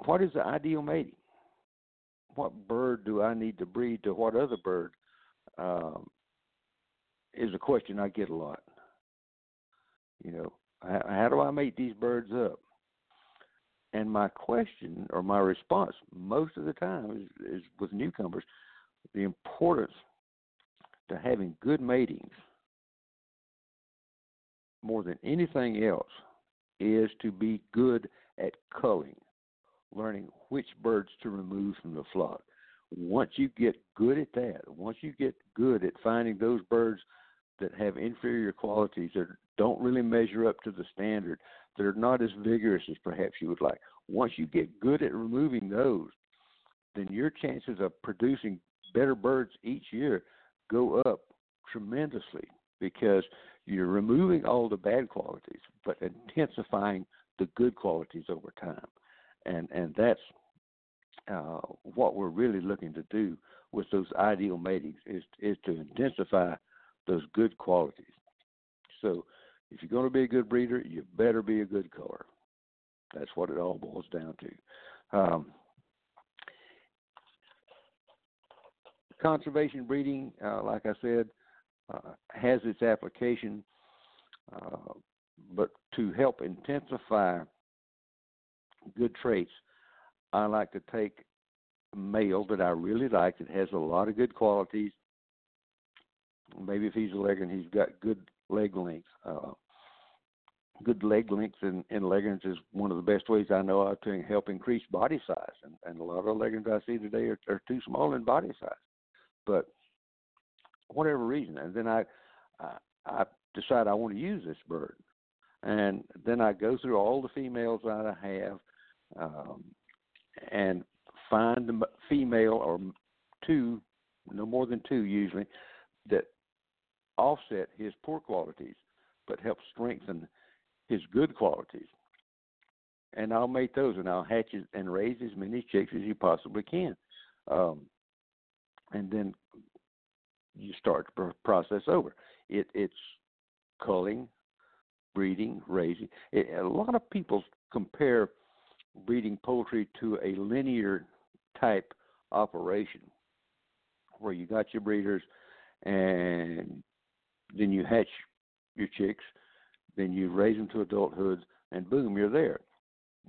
What is the ideal mating? What bird do I need to breed to what other bird um, is a question I get a lot. You know, how, how do I mate these birds up? And my question or my response most of the time is, is with newcomers, the importance to having good matings more than anything else is to be good at culling, learning which birds to remove from the flock. Once you get good at that, once you get good at finding those birds that have inferior qualities, that don't really measure up to the standard, that are not as vigorous as perhaps you would like, once you get good at removing those, then your chances of producing better birds each year go up tremendously because you're removing all the bad qualities, but intensifying the good qualities over time. And and that's uh, what we're really looking to do with those ideal matings is, is to intensify those good qualities. So if you're going to be a good breeder, you better be a good culler. That's what it all boils down to. Um, conservation breeding, uh, like I said, Uh, has its application, uh, but to help intensify good traits, I like to take a male that I really like that has a lot of good qualities. Maybe if he's a leghorn, he's got good leg length. Uh, good leg length in, in leghorns is one of the best ways I know of to help increase body size, and, and a lot of leghorns I see today are, are too small in body size. But whatever reason, and then I, I I decide I want to use this bird, and then I go through all the females that I have, um, and find the female or two, no more than two usually, that offset his poor qualities but help strengthen his good qualities. And I'll mate those, and I'll hatch and raise as many chicks as you possibly can. Um, and then you start the process over. It, it's culling, breeding, raising. It, a lot of people compare breeding poultry to a linear type operation where you got your breeders and then you hatch your chicks, then you raise them to adulthood, and boom, you're there.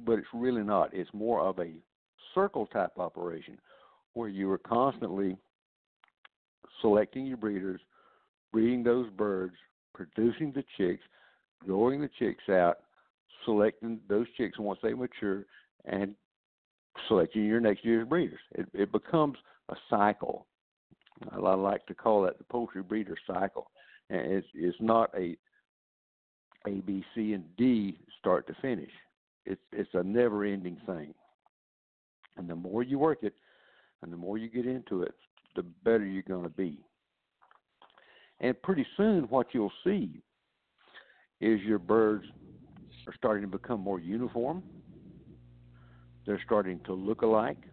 But it's really not. It's more of a circle type operation where you are constantly selecting your breeders, breeding those birds, producing the chicks, growing the chicks out, selecting those chicks once they mature, and selecting your next year's breeders. It, it becomes a cycle. I like to call that the poultry breeder cycle. And it's, it's not a A, B, C, and D start to finish. It's it's a never-ending thing. And the more you work it and the more you get into it, the better you're going to be. And pretty soon what you'll see is your birds are starting to become more uniform. They're starting to look alike.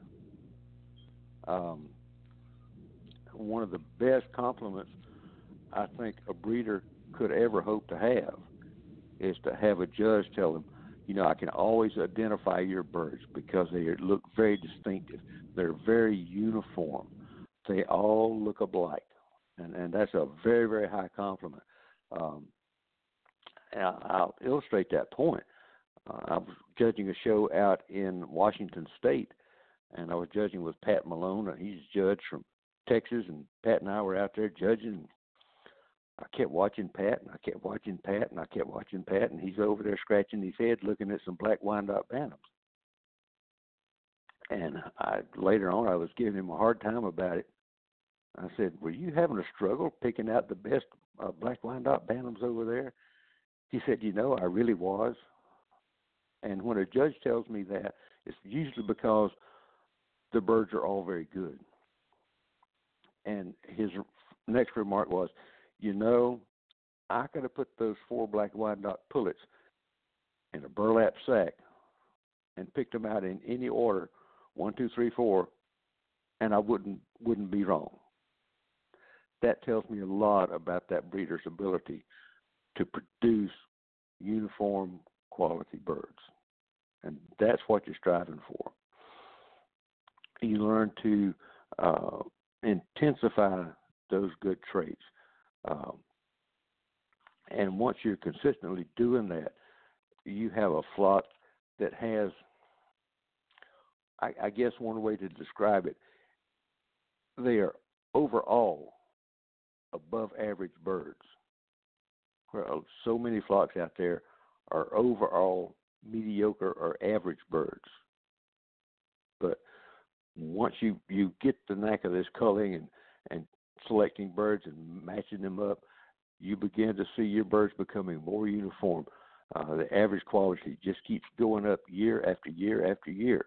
Um, one of the best compliments I think a breeder could ever hope to have is to have a judge tell them, you know, I can always identify your birds because they look very distinctive. They're very uniform. They all look alike. And, and that's a very, very high compliment. Um, and I'll illustrate that point. Uh, I was judging a show out in Washington State, and I was judging with Pat Malone. And he's a judge from Texas, and Pat and I were out there judging. I kept watching Pat, and I kept watching Pat, and I kept watching Pat, and he's over there scratching his head looking at some black Wyandotte Bantams. And I later on, I was giving him a hard time about it. I said, were you having a struggle picking out the best uh, black Wyandotte Bantams over there? He said, you know, I really was. And when a judge tells me that, it's usually because the birds are all very good. And his next remark was, you know, I could have put those four black Wyandotte pullets in a burlap sack and picked them out in any order, one, two, three, four, and I wouldn't wouldn't be wrong. That tells me a lot about that breeder's ability to produce uniform quality birds, and that's what you're striving for. You learn to uh, intensify those good traits. Um, and once you're consistently doing that, you have a flock that has, I, I guess one way to describe it, they are overall above average birds. Well, so many flocks out there are overall mediocre or average birds. But once you, you get the knack of this culling and, and selecting birds and matching them up, you begin to see your birds becoming more uniform. Uh, the average quality just keeps going up year after year after year.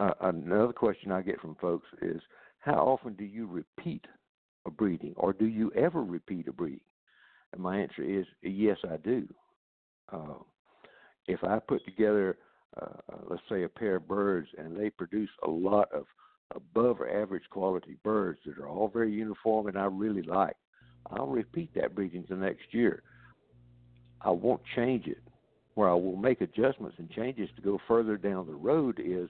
Uh, another question I get from folks is, how often do you repeat a breeding, or do you ever repeat a breeding? And my answer is, yes, I do. Uh, if I put together, uh, let's say, a pair of birds, and they produce a lot of above average quality birds that are all very uniform and I really like, I'll repeat that breeding the next year. I won't change it. Where I will make adjustments and changes to go further down the road is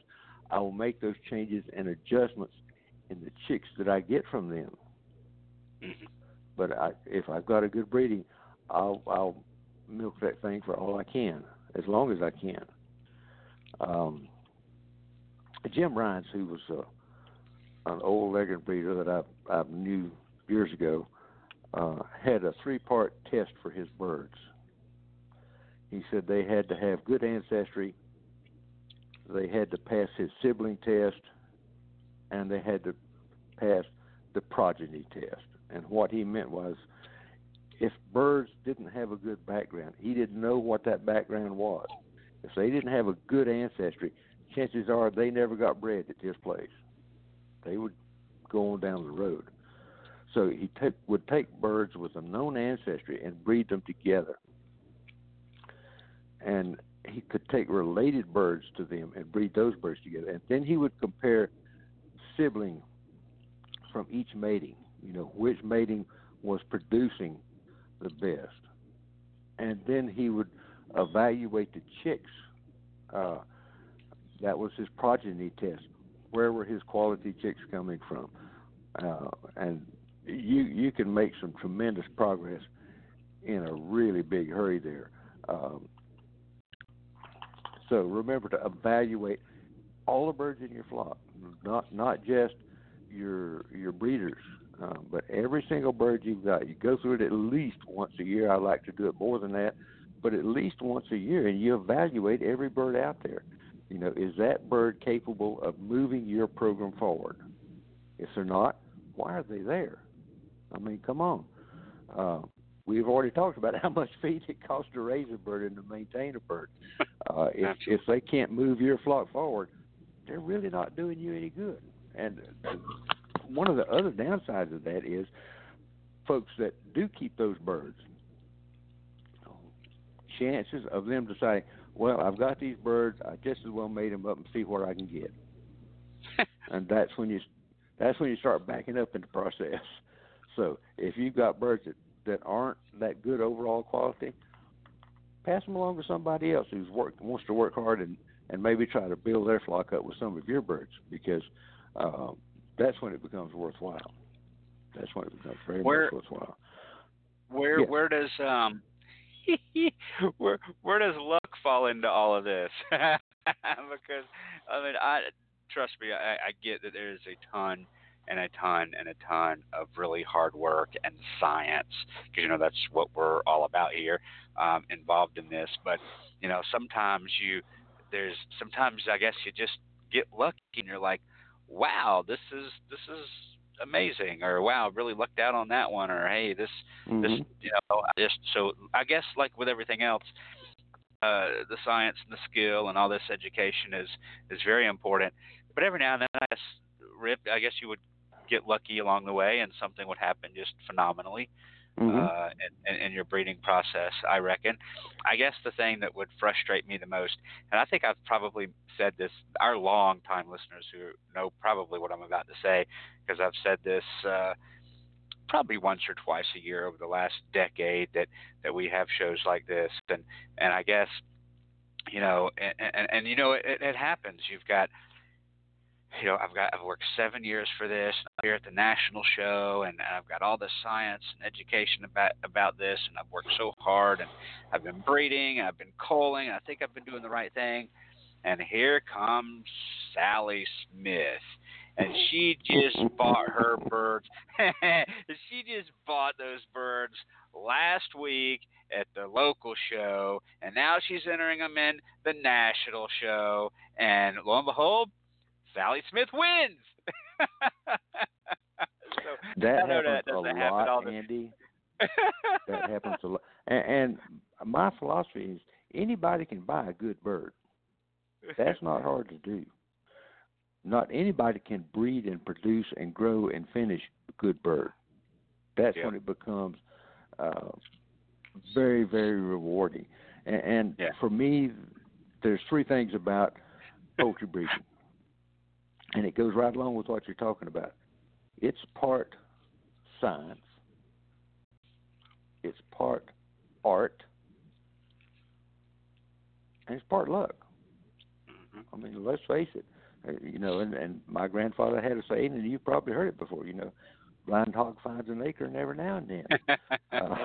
I will make those changes and adjustments in the chicks that I get from them. But I, if I've got a good breeding, I'll, I'll milk that thing for all I can, as long as I can. Um, Jim Rines, who was a uh, an old leghorn breeder that I, I knew years ago, uh, had a three-part test for his birds. He said they had to have good ancestry, they had to pass his sibling test, and they had to pass the progeny test. And what he meant was, if birds didn't have a good background, he didn't know what that background was. If they didn't have a good ancestry, chances are they never got bred at this place. They would go on down the road. So he t- would take birds with a known ancestry and breed them together. And he could take related birds to them and breed those birds together. And then he would compare sibling from each mating, you know, which mating was producing the best. And then he would evaluate the chicks. Uh, that was his progeny test. Where were his quality chicks coming from? Uh, and you you can make some tremendous progress in a really big hurry there. Um, so remember to evaluate all the birds in your flock, not not just your your breeders, um, but every single bird you've got. You go through it at least once a year. I like to do it more than that, but at least once a year, and you evaluate every bird out there. You know, is that bird capable of moving your program forward? If they're not, why are they there? I mean, come on. Uh, we've already talked about how much feed it costs to raise a bird and to maintain a bird. Uh, if, if they can't move your flock forward, they're really not doing you any good. And one of the other downsides of that is folks that do keep those birds, chances of them deciding, well, I've got these birds, I just as well made them up and see what I can get. And that's when you that's when you start backing up in the process. So if you've got birds that, that aren't that good overall quality, pass them along to somebody else who's worked, wants to work hard and, and maybe try to build their flock up with some of your birds, because uh, that's when it becomes worthwhile. That's when it becomes very where, much worthwhile. Where yeah. where does um where where does luck fall into all of this? Because I mean, I trust me, I, I get that there is a ton and a ton and a ton of really hard work and science, because you know that's what we're all about here, um, involved in this. But you know, sometimes you there's sometimes I guess you just get lucky and you're like, wow, this is this is. amazing, or wow, really lucked out on that one, or hey, this, mm-hmm. this, you know, I just so I guess like with everything else, uh, the science and the skill and all this education is is very important. But every now and then, I guess, Rip, I guess you would get lucky along the way, and something would happen just phenomenally mm-hmm. uh, in, in, in your breeding process. I reckon. I guess the thing that would frustrate me the most, and I think I've probably said this, our long-time listeners who know probably what I'm about to say, because I've said this uh, probably once or twice a year over the last decade that, that we have shows like this. And, and I guess, you know, and, and, and you know, it, it happens. You've got, you know, I've got, I've worked seven years for this here at the national show, and, and I've got all this science and education about, about this. And I've worked so hard, and I've been breeding, I've been culling, and I think I've been doing the right thing. And here comes Sally Smith, and she just bought her birds. She just bought those birds last week at the local show, and now she's entering them in the national show. And lo and behold, Sally Smith wins. So, that I know happens that doesn't a happen lot, all the- Andy. That happens a lot. And, and my philosophy is anybody can buy a good bird. That's not hard to do. Not anybody can breed and produce and grow and finish a good bird. That's yeah. when it becomes uh, very, very rewarding. And, and yeah. for me, there's three things about poultry breeding. And it goes right along with what you're talking about. It's part science. It's part art. And it's part luck. I mean, let's face it, you know, and, and my grandfather had a saying, and you've probably heard it before, you know, blind hog finds an acorn every now and then. uh,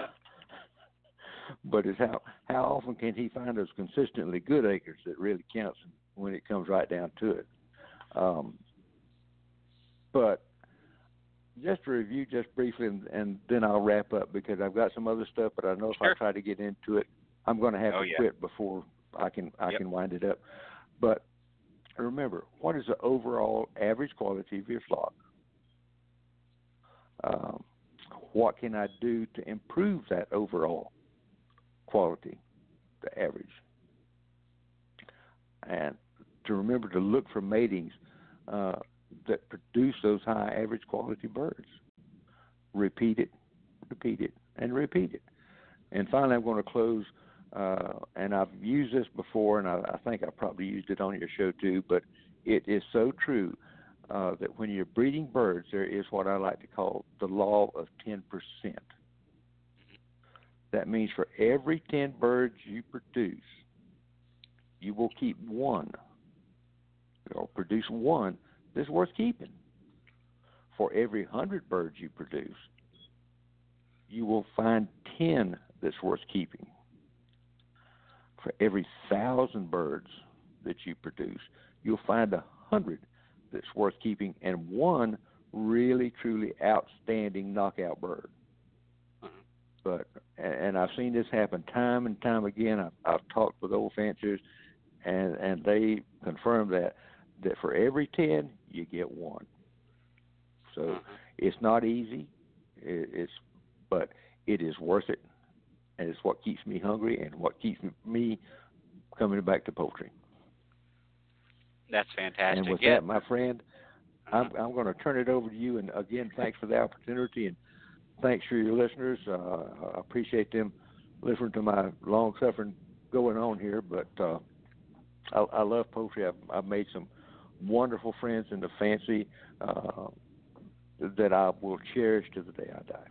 but it's how, how often can he find those consistently good acres that really counts when it comes right down to it. Um, but just to review just briefly, and, and then I'll wrap up, because I've got some other stuff, but I know if sure. I try to get into it, I'm going to have oh, to yeah. quit before I can I yep. can wind it up. But remember, what is the overall average quality of your flock? Um, what can I do to improve that overall quality, the average? And to remember to look for matings uh, that produce those high average quality birds. Repeat it, repeat it, and repeat it. And finally, I'm going to close, uh, and I've used this before, and I, I think I probably used it on your show too, but it is so true uh, that when you're breeding birds, there is what I like to call the law of ten percent. That means for every ten birds you produce, you will keep one. You'll produce one that's worth keeping. For every one hundred birds you produce, you will find ten that's worth keeping. For every one thousand birds that you produce, you'll find one hundred that's worth keeping and one really, truly outstanding knockout bird. But and I've seen this happen time and time again. I've, I've talked with old fanciers, and, and they confirm that, that for every ten, you get one. So it's not easy, it, it's but it is worth it, and it's what keeps me hungry and what keeps me coming back to poultry. That's fantastic. And with yeah. that, my friend, I'm, I'm going to turn it over to you. And again, thanks for the opportunity, and thanks for your listeners. Uh, I appreciate them listening to my long suffering going on here. But uh, I, I love poultry. I've, I've made some wonderful friends in the fancy uh, that I will cherish to the day I die.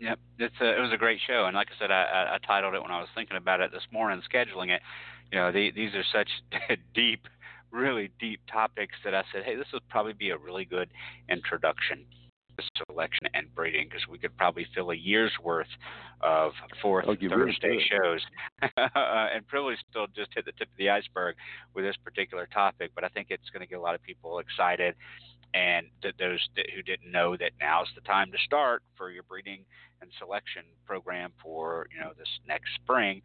Yep, it's a, it was a great show, and like I said, I, I, I titled it when I was thinking about it this morning, scheduling it. You know, the, these are such deep, really deep topics that I said, hey, this would probably be a really good introduction to selection and breeding, because we could probably fill a year's worth of fourth oh, Thursday really shows, and probably still just hit the tip of the iceberg with this particular topic. But I think it's going to get a lot of people excited. And th- those th- who didn't know that now's the time to start for your breeding and selection program for, you know, this next spring,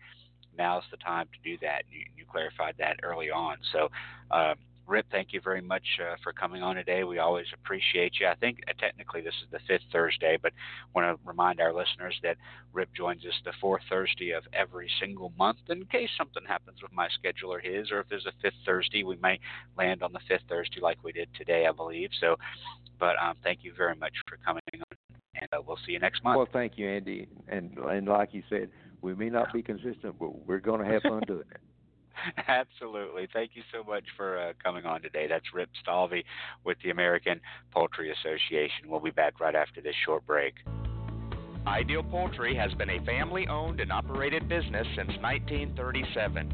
now's the time to do that. And you, you clarified that early on. So, um, Rip, thank you very much uh, for coming on today. We always appreciate you. I think uh, technically this is the fifth Thursday, but want to remind our listeners that Rip joins us the fourth Thursday of every single month in case something happens with my schedule or his, or if there's a fifth Thursday, we may land on the fifth Thursday like we did today, I believe. So, but um, thank you very much for coming on, and uh, we'll see you next month. Well, thank you, Andy. And, and like you said, we may not be consistent, but we're going to have fun doing it. Absolutely. Thank you so much for uh, coming on today. That's Rip Stalvey with the American Poultry Association. We'll be back right after this short break. Ideal Poultry has been a family-owned and operated business since nineteen thirty-seven.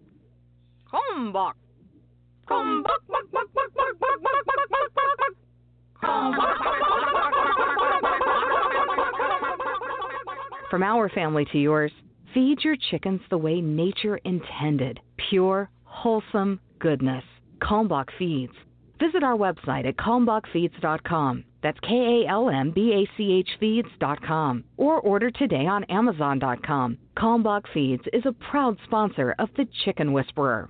Kalmbach, Kalmbach, from our family to yours, feed your chickens the way nature intended. Pure, wholesome goodness. Kalmbach Feeds. Visit our website at kalmbach feeds dot com. That's K A L M B A C H feeds dot com. Or order today on amazon dot com. Kalmbach Feeds is a proud sponsor of The Chicken Whisperer.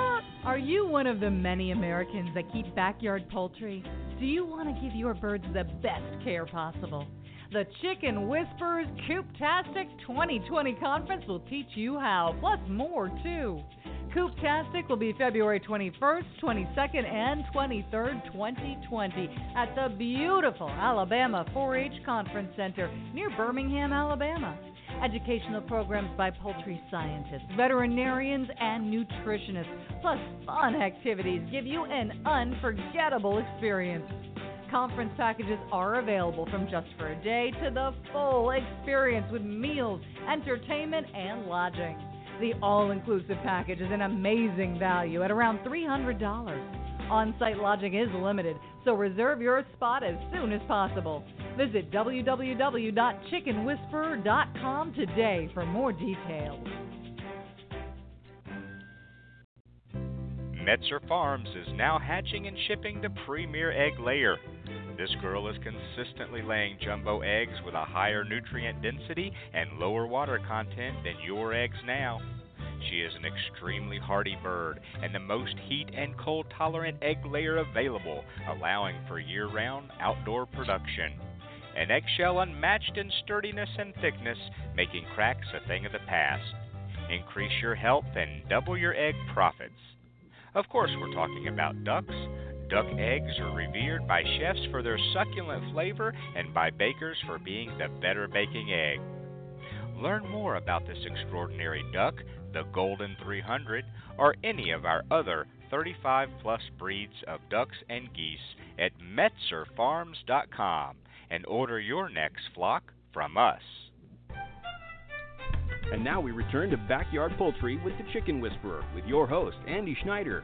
Are you one of the many Americans that keep backyard poultry? Do you want to give your birds the best care possible? The Chicken Whisperer's CoopTastic twenty twenty conference will teach you how, plus more too. CoopTastic will be February twenty-first, twenty-second, and twenty-third, twenty twenty at the beautiful Alabama four H Conference Center near Birmingham, Alabama. educational programs by poultry scientists, veterinarians, and nutritionists, plus fun activities give you an unforgettable experience. Conference packages are available from just for a day to the full experience with meals, entertainment, and lodging. The all-inclusive package is an amazing value at around three hundred dollars. On-site lodging is limited, so reserve your spot as soon as possible. Visit w w w dot chicken whisperer dot com today for more details. Metzer Farms is now hatching and shipping the Premier Egg Layer. This girl is consistently laying jumbo eggs with a higher nutrient density and lower water content than your eggs now. She is an extremely hardy bird and the most heat and cold tolerant egg layer available, allowing for year-round outdoor production. An eggshell unmatched in sturdiness and thickness, making cracks a thing of the past. Increase your health and double your egg profits. Of course, we're talking about ducks. Duck eggs are revered by chefs for their succulent flavor and by bakers for being the better baking egg. Learn more about this extraordinary duck, the Golden three hundred, or any of our other thirty-five plus breeds of ducks and geese at metzer farms dot com and order your next flock from us. And now we return to Backyard Poultry with the Chicken Whisperer with your host, Andy Schneider.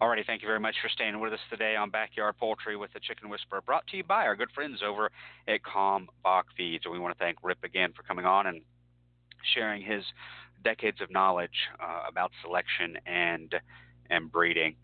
Alrighty, thank you very much for staying with us today on Backyard Poultry with the Chicken Whisperer, brought to you by our good friends over at Kalmbach Feeds. And we want to thank Rip again for coming on and sharing his decades of knowledge uh, about selection and and breeding.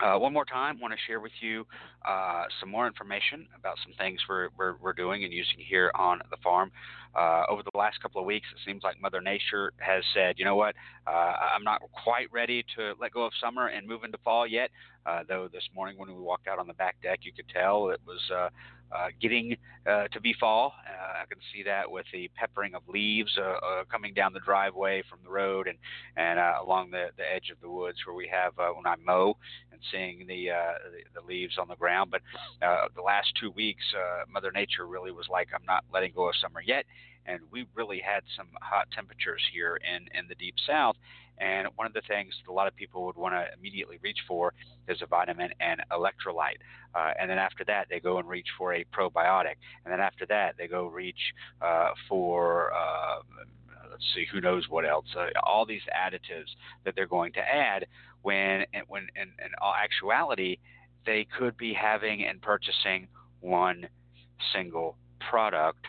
Uh, one more time, want to share with you uh, some more information about some things we're, we're, we're doing and using here on the farm. Uh, over the last couple of weeks, it seems like Mother Nature has said, you know what, uh, I'm not quite ready to let go of summer and move into fall yet, uh, though this morning when we walked out on the back deck, you could tell it was uh, uh, getting uh, to be fall. Uh, I can see that with the peppering of leaves uh, uh, coming down the driveway from the road and, and uh, along the, the edge of the woods where we have uh, when I mow and seeing the, uh, the, the leaves on the ground. But uh, the last two weeks, uh, Mother Nature really was like, I'm not letting go of summer yet. And we really had some hot temperatures here in, in the Deep South. And one of the things that a lot of people would want to immediately reach for is a vitamin and electrolyte. Uh, and then after that, they go and reach for a probiotic. And then after that, they go reach uh, for, uh, let's see, who knows what else, uh, all these additives that they're going to add when, when in, in all actuality, they could be having and purchasing one single product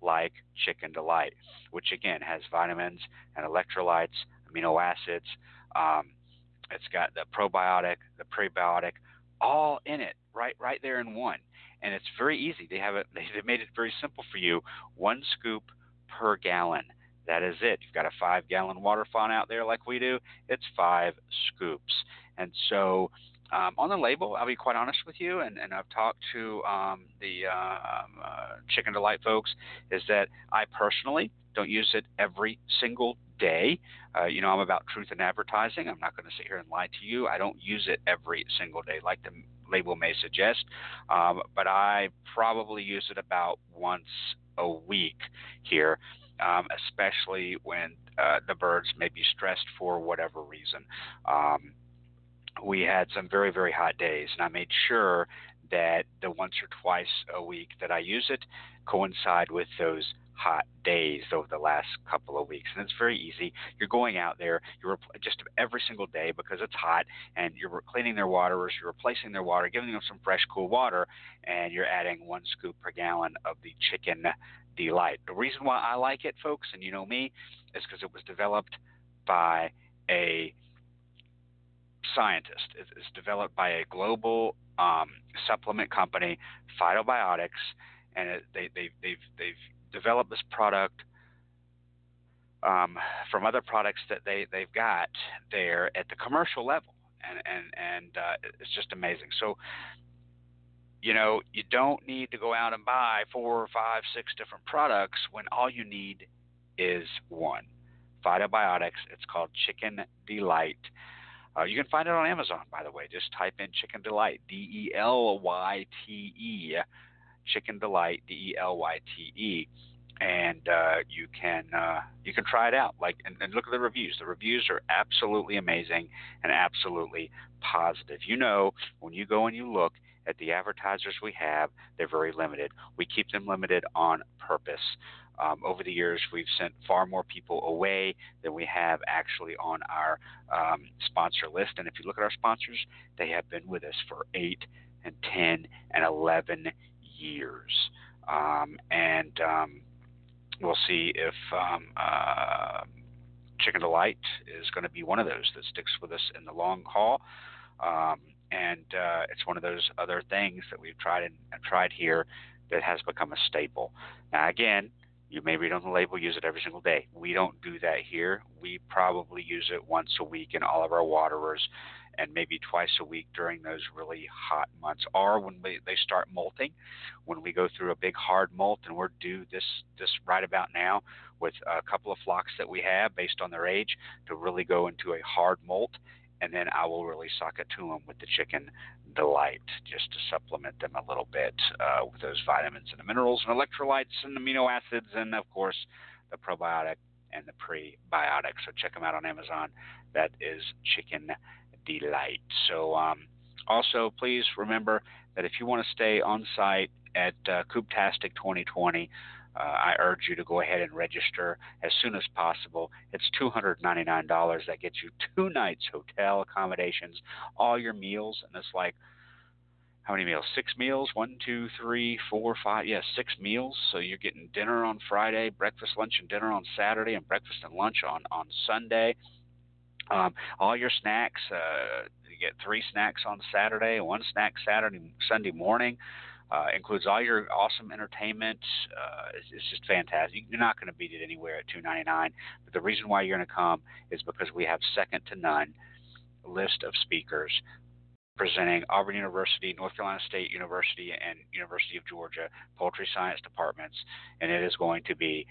like Chicken Delight, which again has vitamins and electrolytes, amino acids. Um, it's got the probiotic, the prebiotic, all in it, right, right there in one. And it's very easy. They have it. They made it very simple for you. One scoop per gallon. That is it. You've got a five-gallon water font out there like we do. It's five scoops. And so Um, on the label, I'll be quite honest with you, and, and I've talked to um, the uh, uh, Chicken Delight folks, is that I personally don't use it every single day. Uh, you know, I'm about truth in advertising. I'm not going to sit here and lie to you. I don't use it every single day like the label may suggest, um, but I probably use it about once a week here. Um, especially when uh, the birds may be stressed for whatever reason. Um, We had some very, very hot days, and I made sure that the once or twice a week that I use it coincide with those hot days over the last couple of weeks. And it's very easy. You're going out there, you're just every single day because it's hot, and you're cleaning their waterers, you're replacing their water, giving them some fresh, cool water, and you're adding one scoop per gallon of the Chicken Delight. The reason why I like it, folks, and you know me, is because it was developed by a scientist. It's developed by a global um, supplement company, Phytobiotics, and it, they, they, they've, they've developed this product um, from other products that they, they've got there at the commercial level, and, and, and uh, it's just amazing. So, you know, you don't need to go out and buy four or five, six different products when all you need is one. Phytobiotics, it's called Chicken Delight. Uh, you can find it on Amazon, by the way. Just type in Chicken Delight, D E L Y T E, Chicken Delight, D E L Y T E, and uh, you can uh, you can try it out. Like and, and look at the reviews. The reviews are absolutely amazing and absolutely positive. You know, when you go and you look at the advertisers we have, they're very limited. We keep them limited on purpose. Um, over the years, we've sent far more people away than we have actually on our um, sponsor list. And if you look at our sponsors, they have been with us for eight and ten and eleven years. Um, and um, we'll see if um, uh, Chicken Delight is going to be one of those that sticks with us in the long haul. Um, and uh, it's one of those other things that we've tried and uh, tried here that has become a staple. Now, again, you may read on the label, use it every single day. We don't do that here. We probably use it once a week in all of our waterers and maybe twice a week during those really hot months, or when we, they start molting, when we go through a big hard molt, and we're due this, this right about now with a couple of flocks that we have based on their age to really go into a hard molt. And then I will really sock it to them with the Chicken Delight just to supplement them a little bit uh, with those vitamins and the minerals and electrolytes and amino acids and, of course, the probiotic and the prebiotic. So check them out on Amazon. That is Chicken Delight. So um, also, please remember that if you want to stay on site at uh, CoopTastic twenty twenty, Uh, I urge you to go ahead and register as soon as possible. It's two hundred ninety-nine dollars. That gets you two nights hotel accommodations, all your meals, and it's like how many meals? Six meals? One, two, three, four, five. Yeah, six meals. So you're getting dinner on Friday, breakfast, lunch, and dinner on Saturday, and breakfast and lunch on, on Sunday. Um, all your snacks. Uh, you get three snacks on Saturday, one snack Saturday, Sunday morning. Uh, includes all your awesome entertainment. Uh, it's, it's just fantastic. You're not going to beat it anywhere at two ninety-nine. But the reason why you're going to come is because we have second to none list of speakers presenting Auburn University, North Carolina State University, and University of Georgia poultry science departments, and it is going to be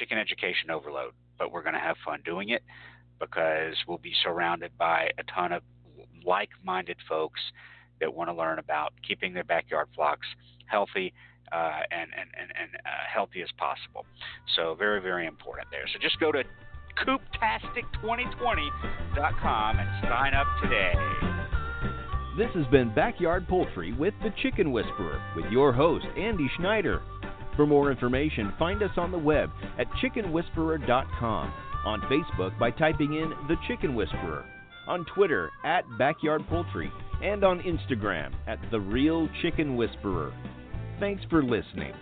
chicken education overload. But we're going to have fun doing it because we'll be surrounded by a ton of like-minded folks that want to learn about keeping their backyard flocks healthy uh, and, and, and, and uh, healthy as possible. So very, very important there. So just go to coop tastic twenty twenty dot com and sign up today. This has been Backyard Poultry with the Chicken Whisperer with your host, Andy Schneider. For more information, find us on the web at chicken whisperer dot com, on Facebook by typing in The Chicken Whisperer, on Twitter at Backyard Poultry, and on Instagram at The Real Chicken Whisperer. Thanks for listening.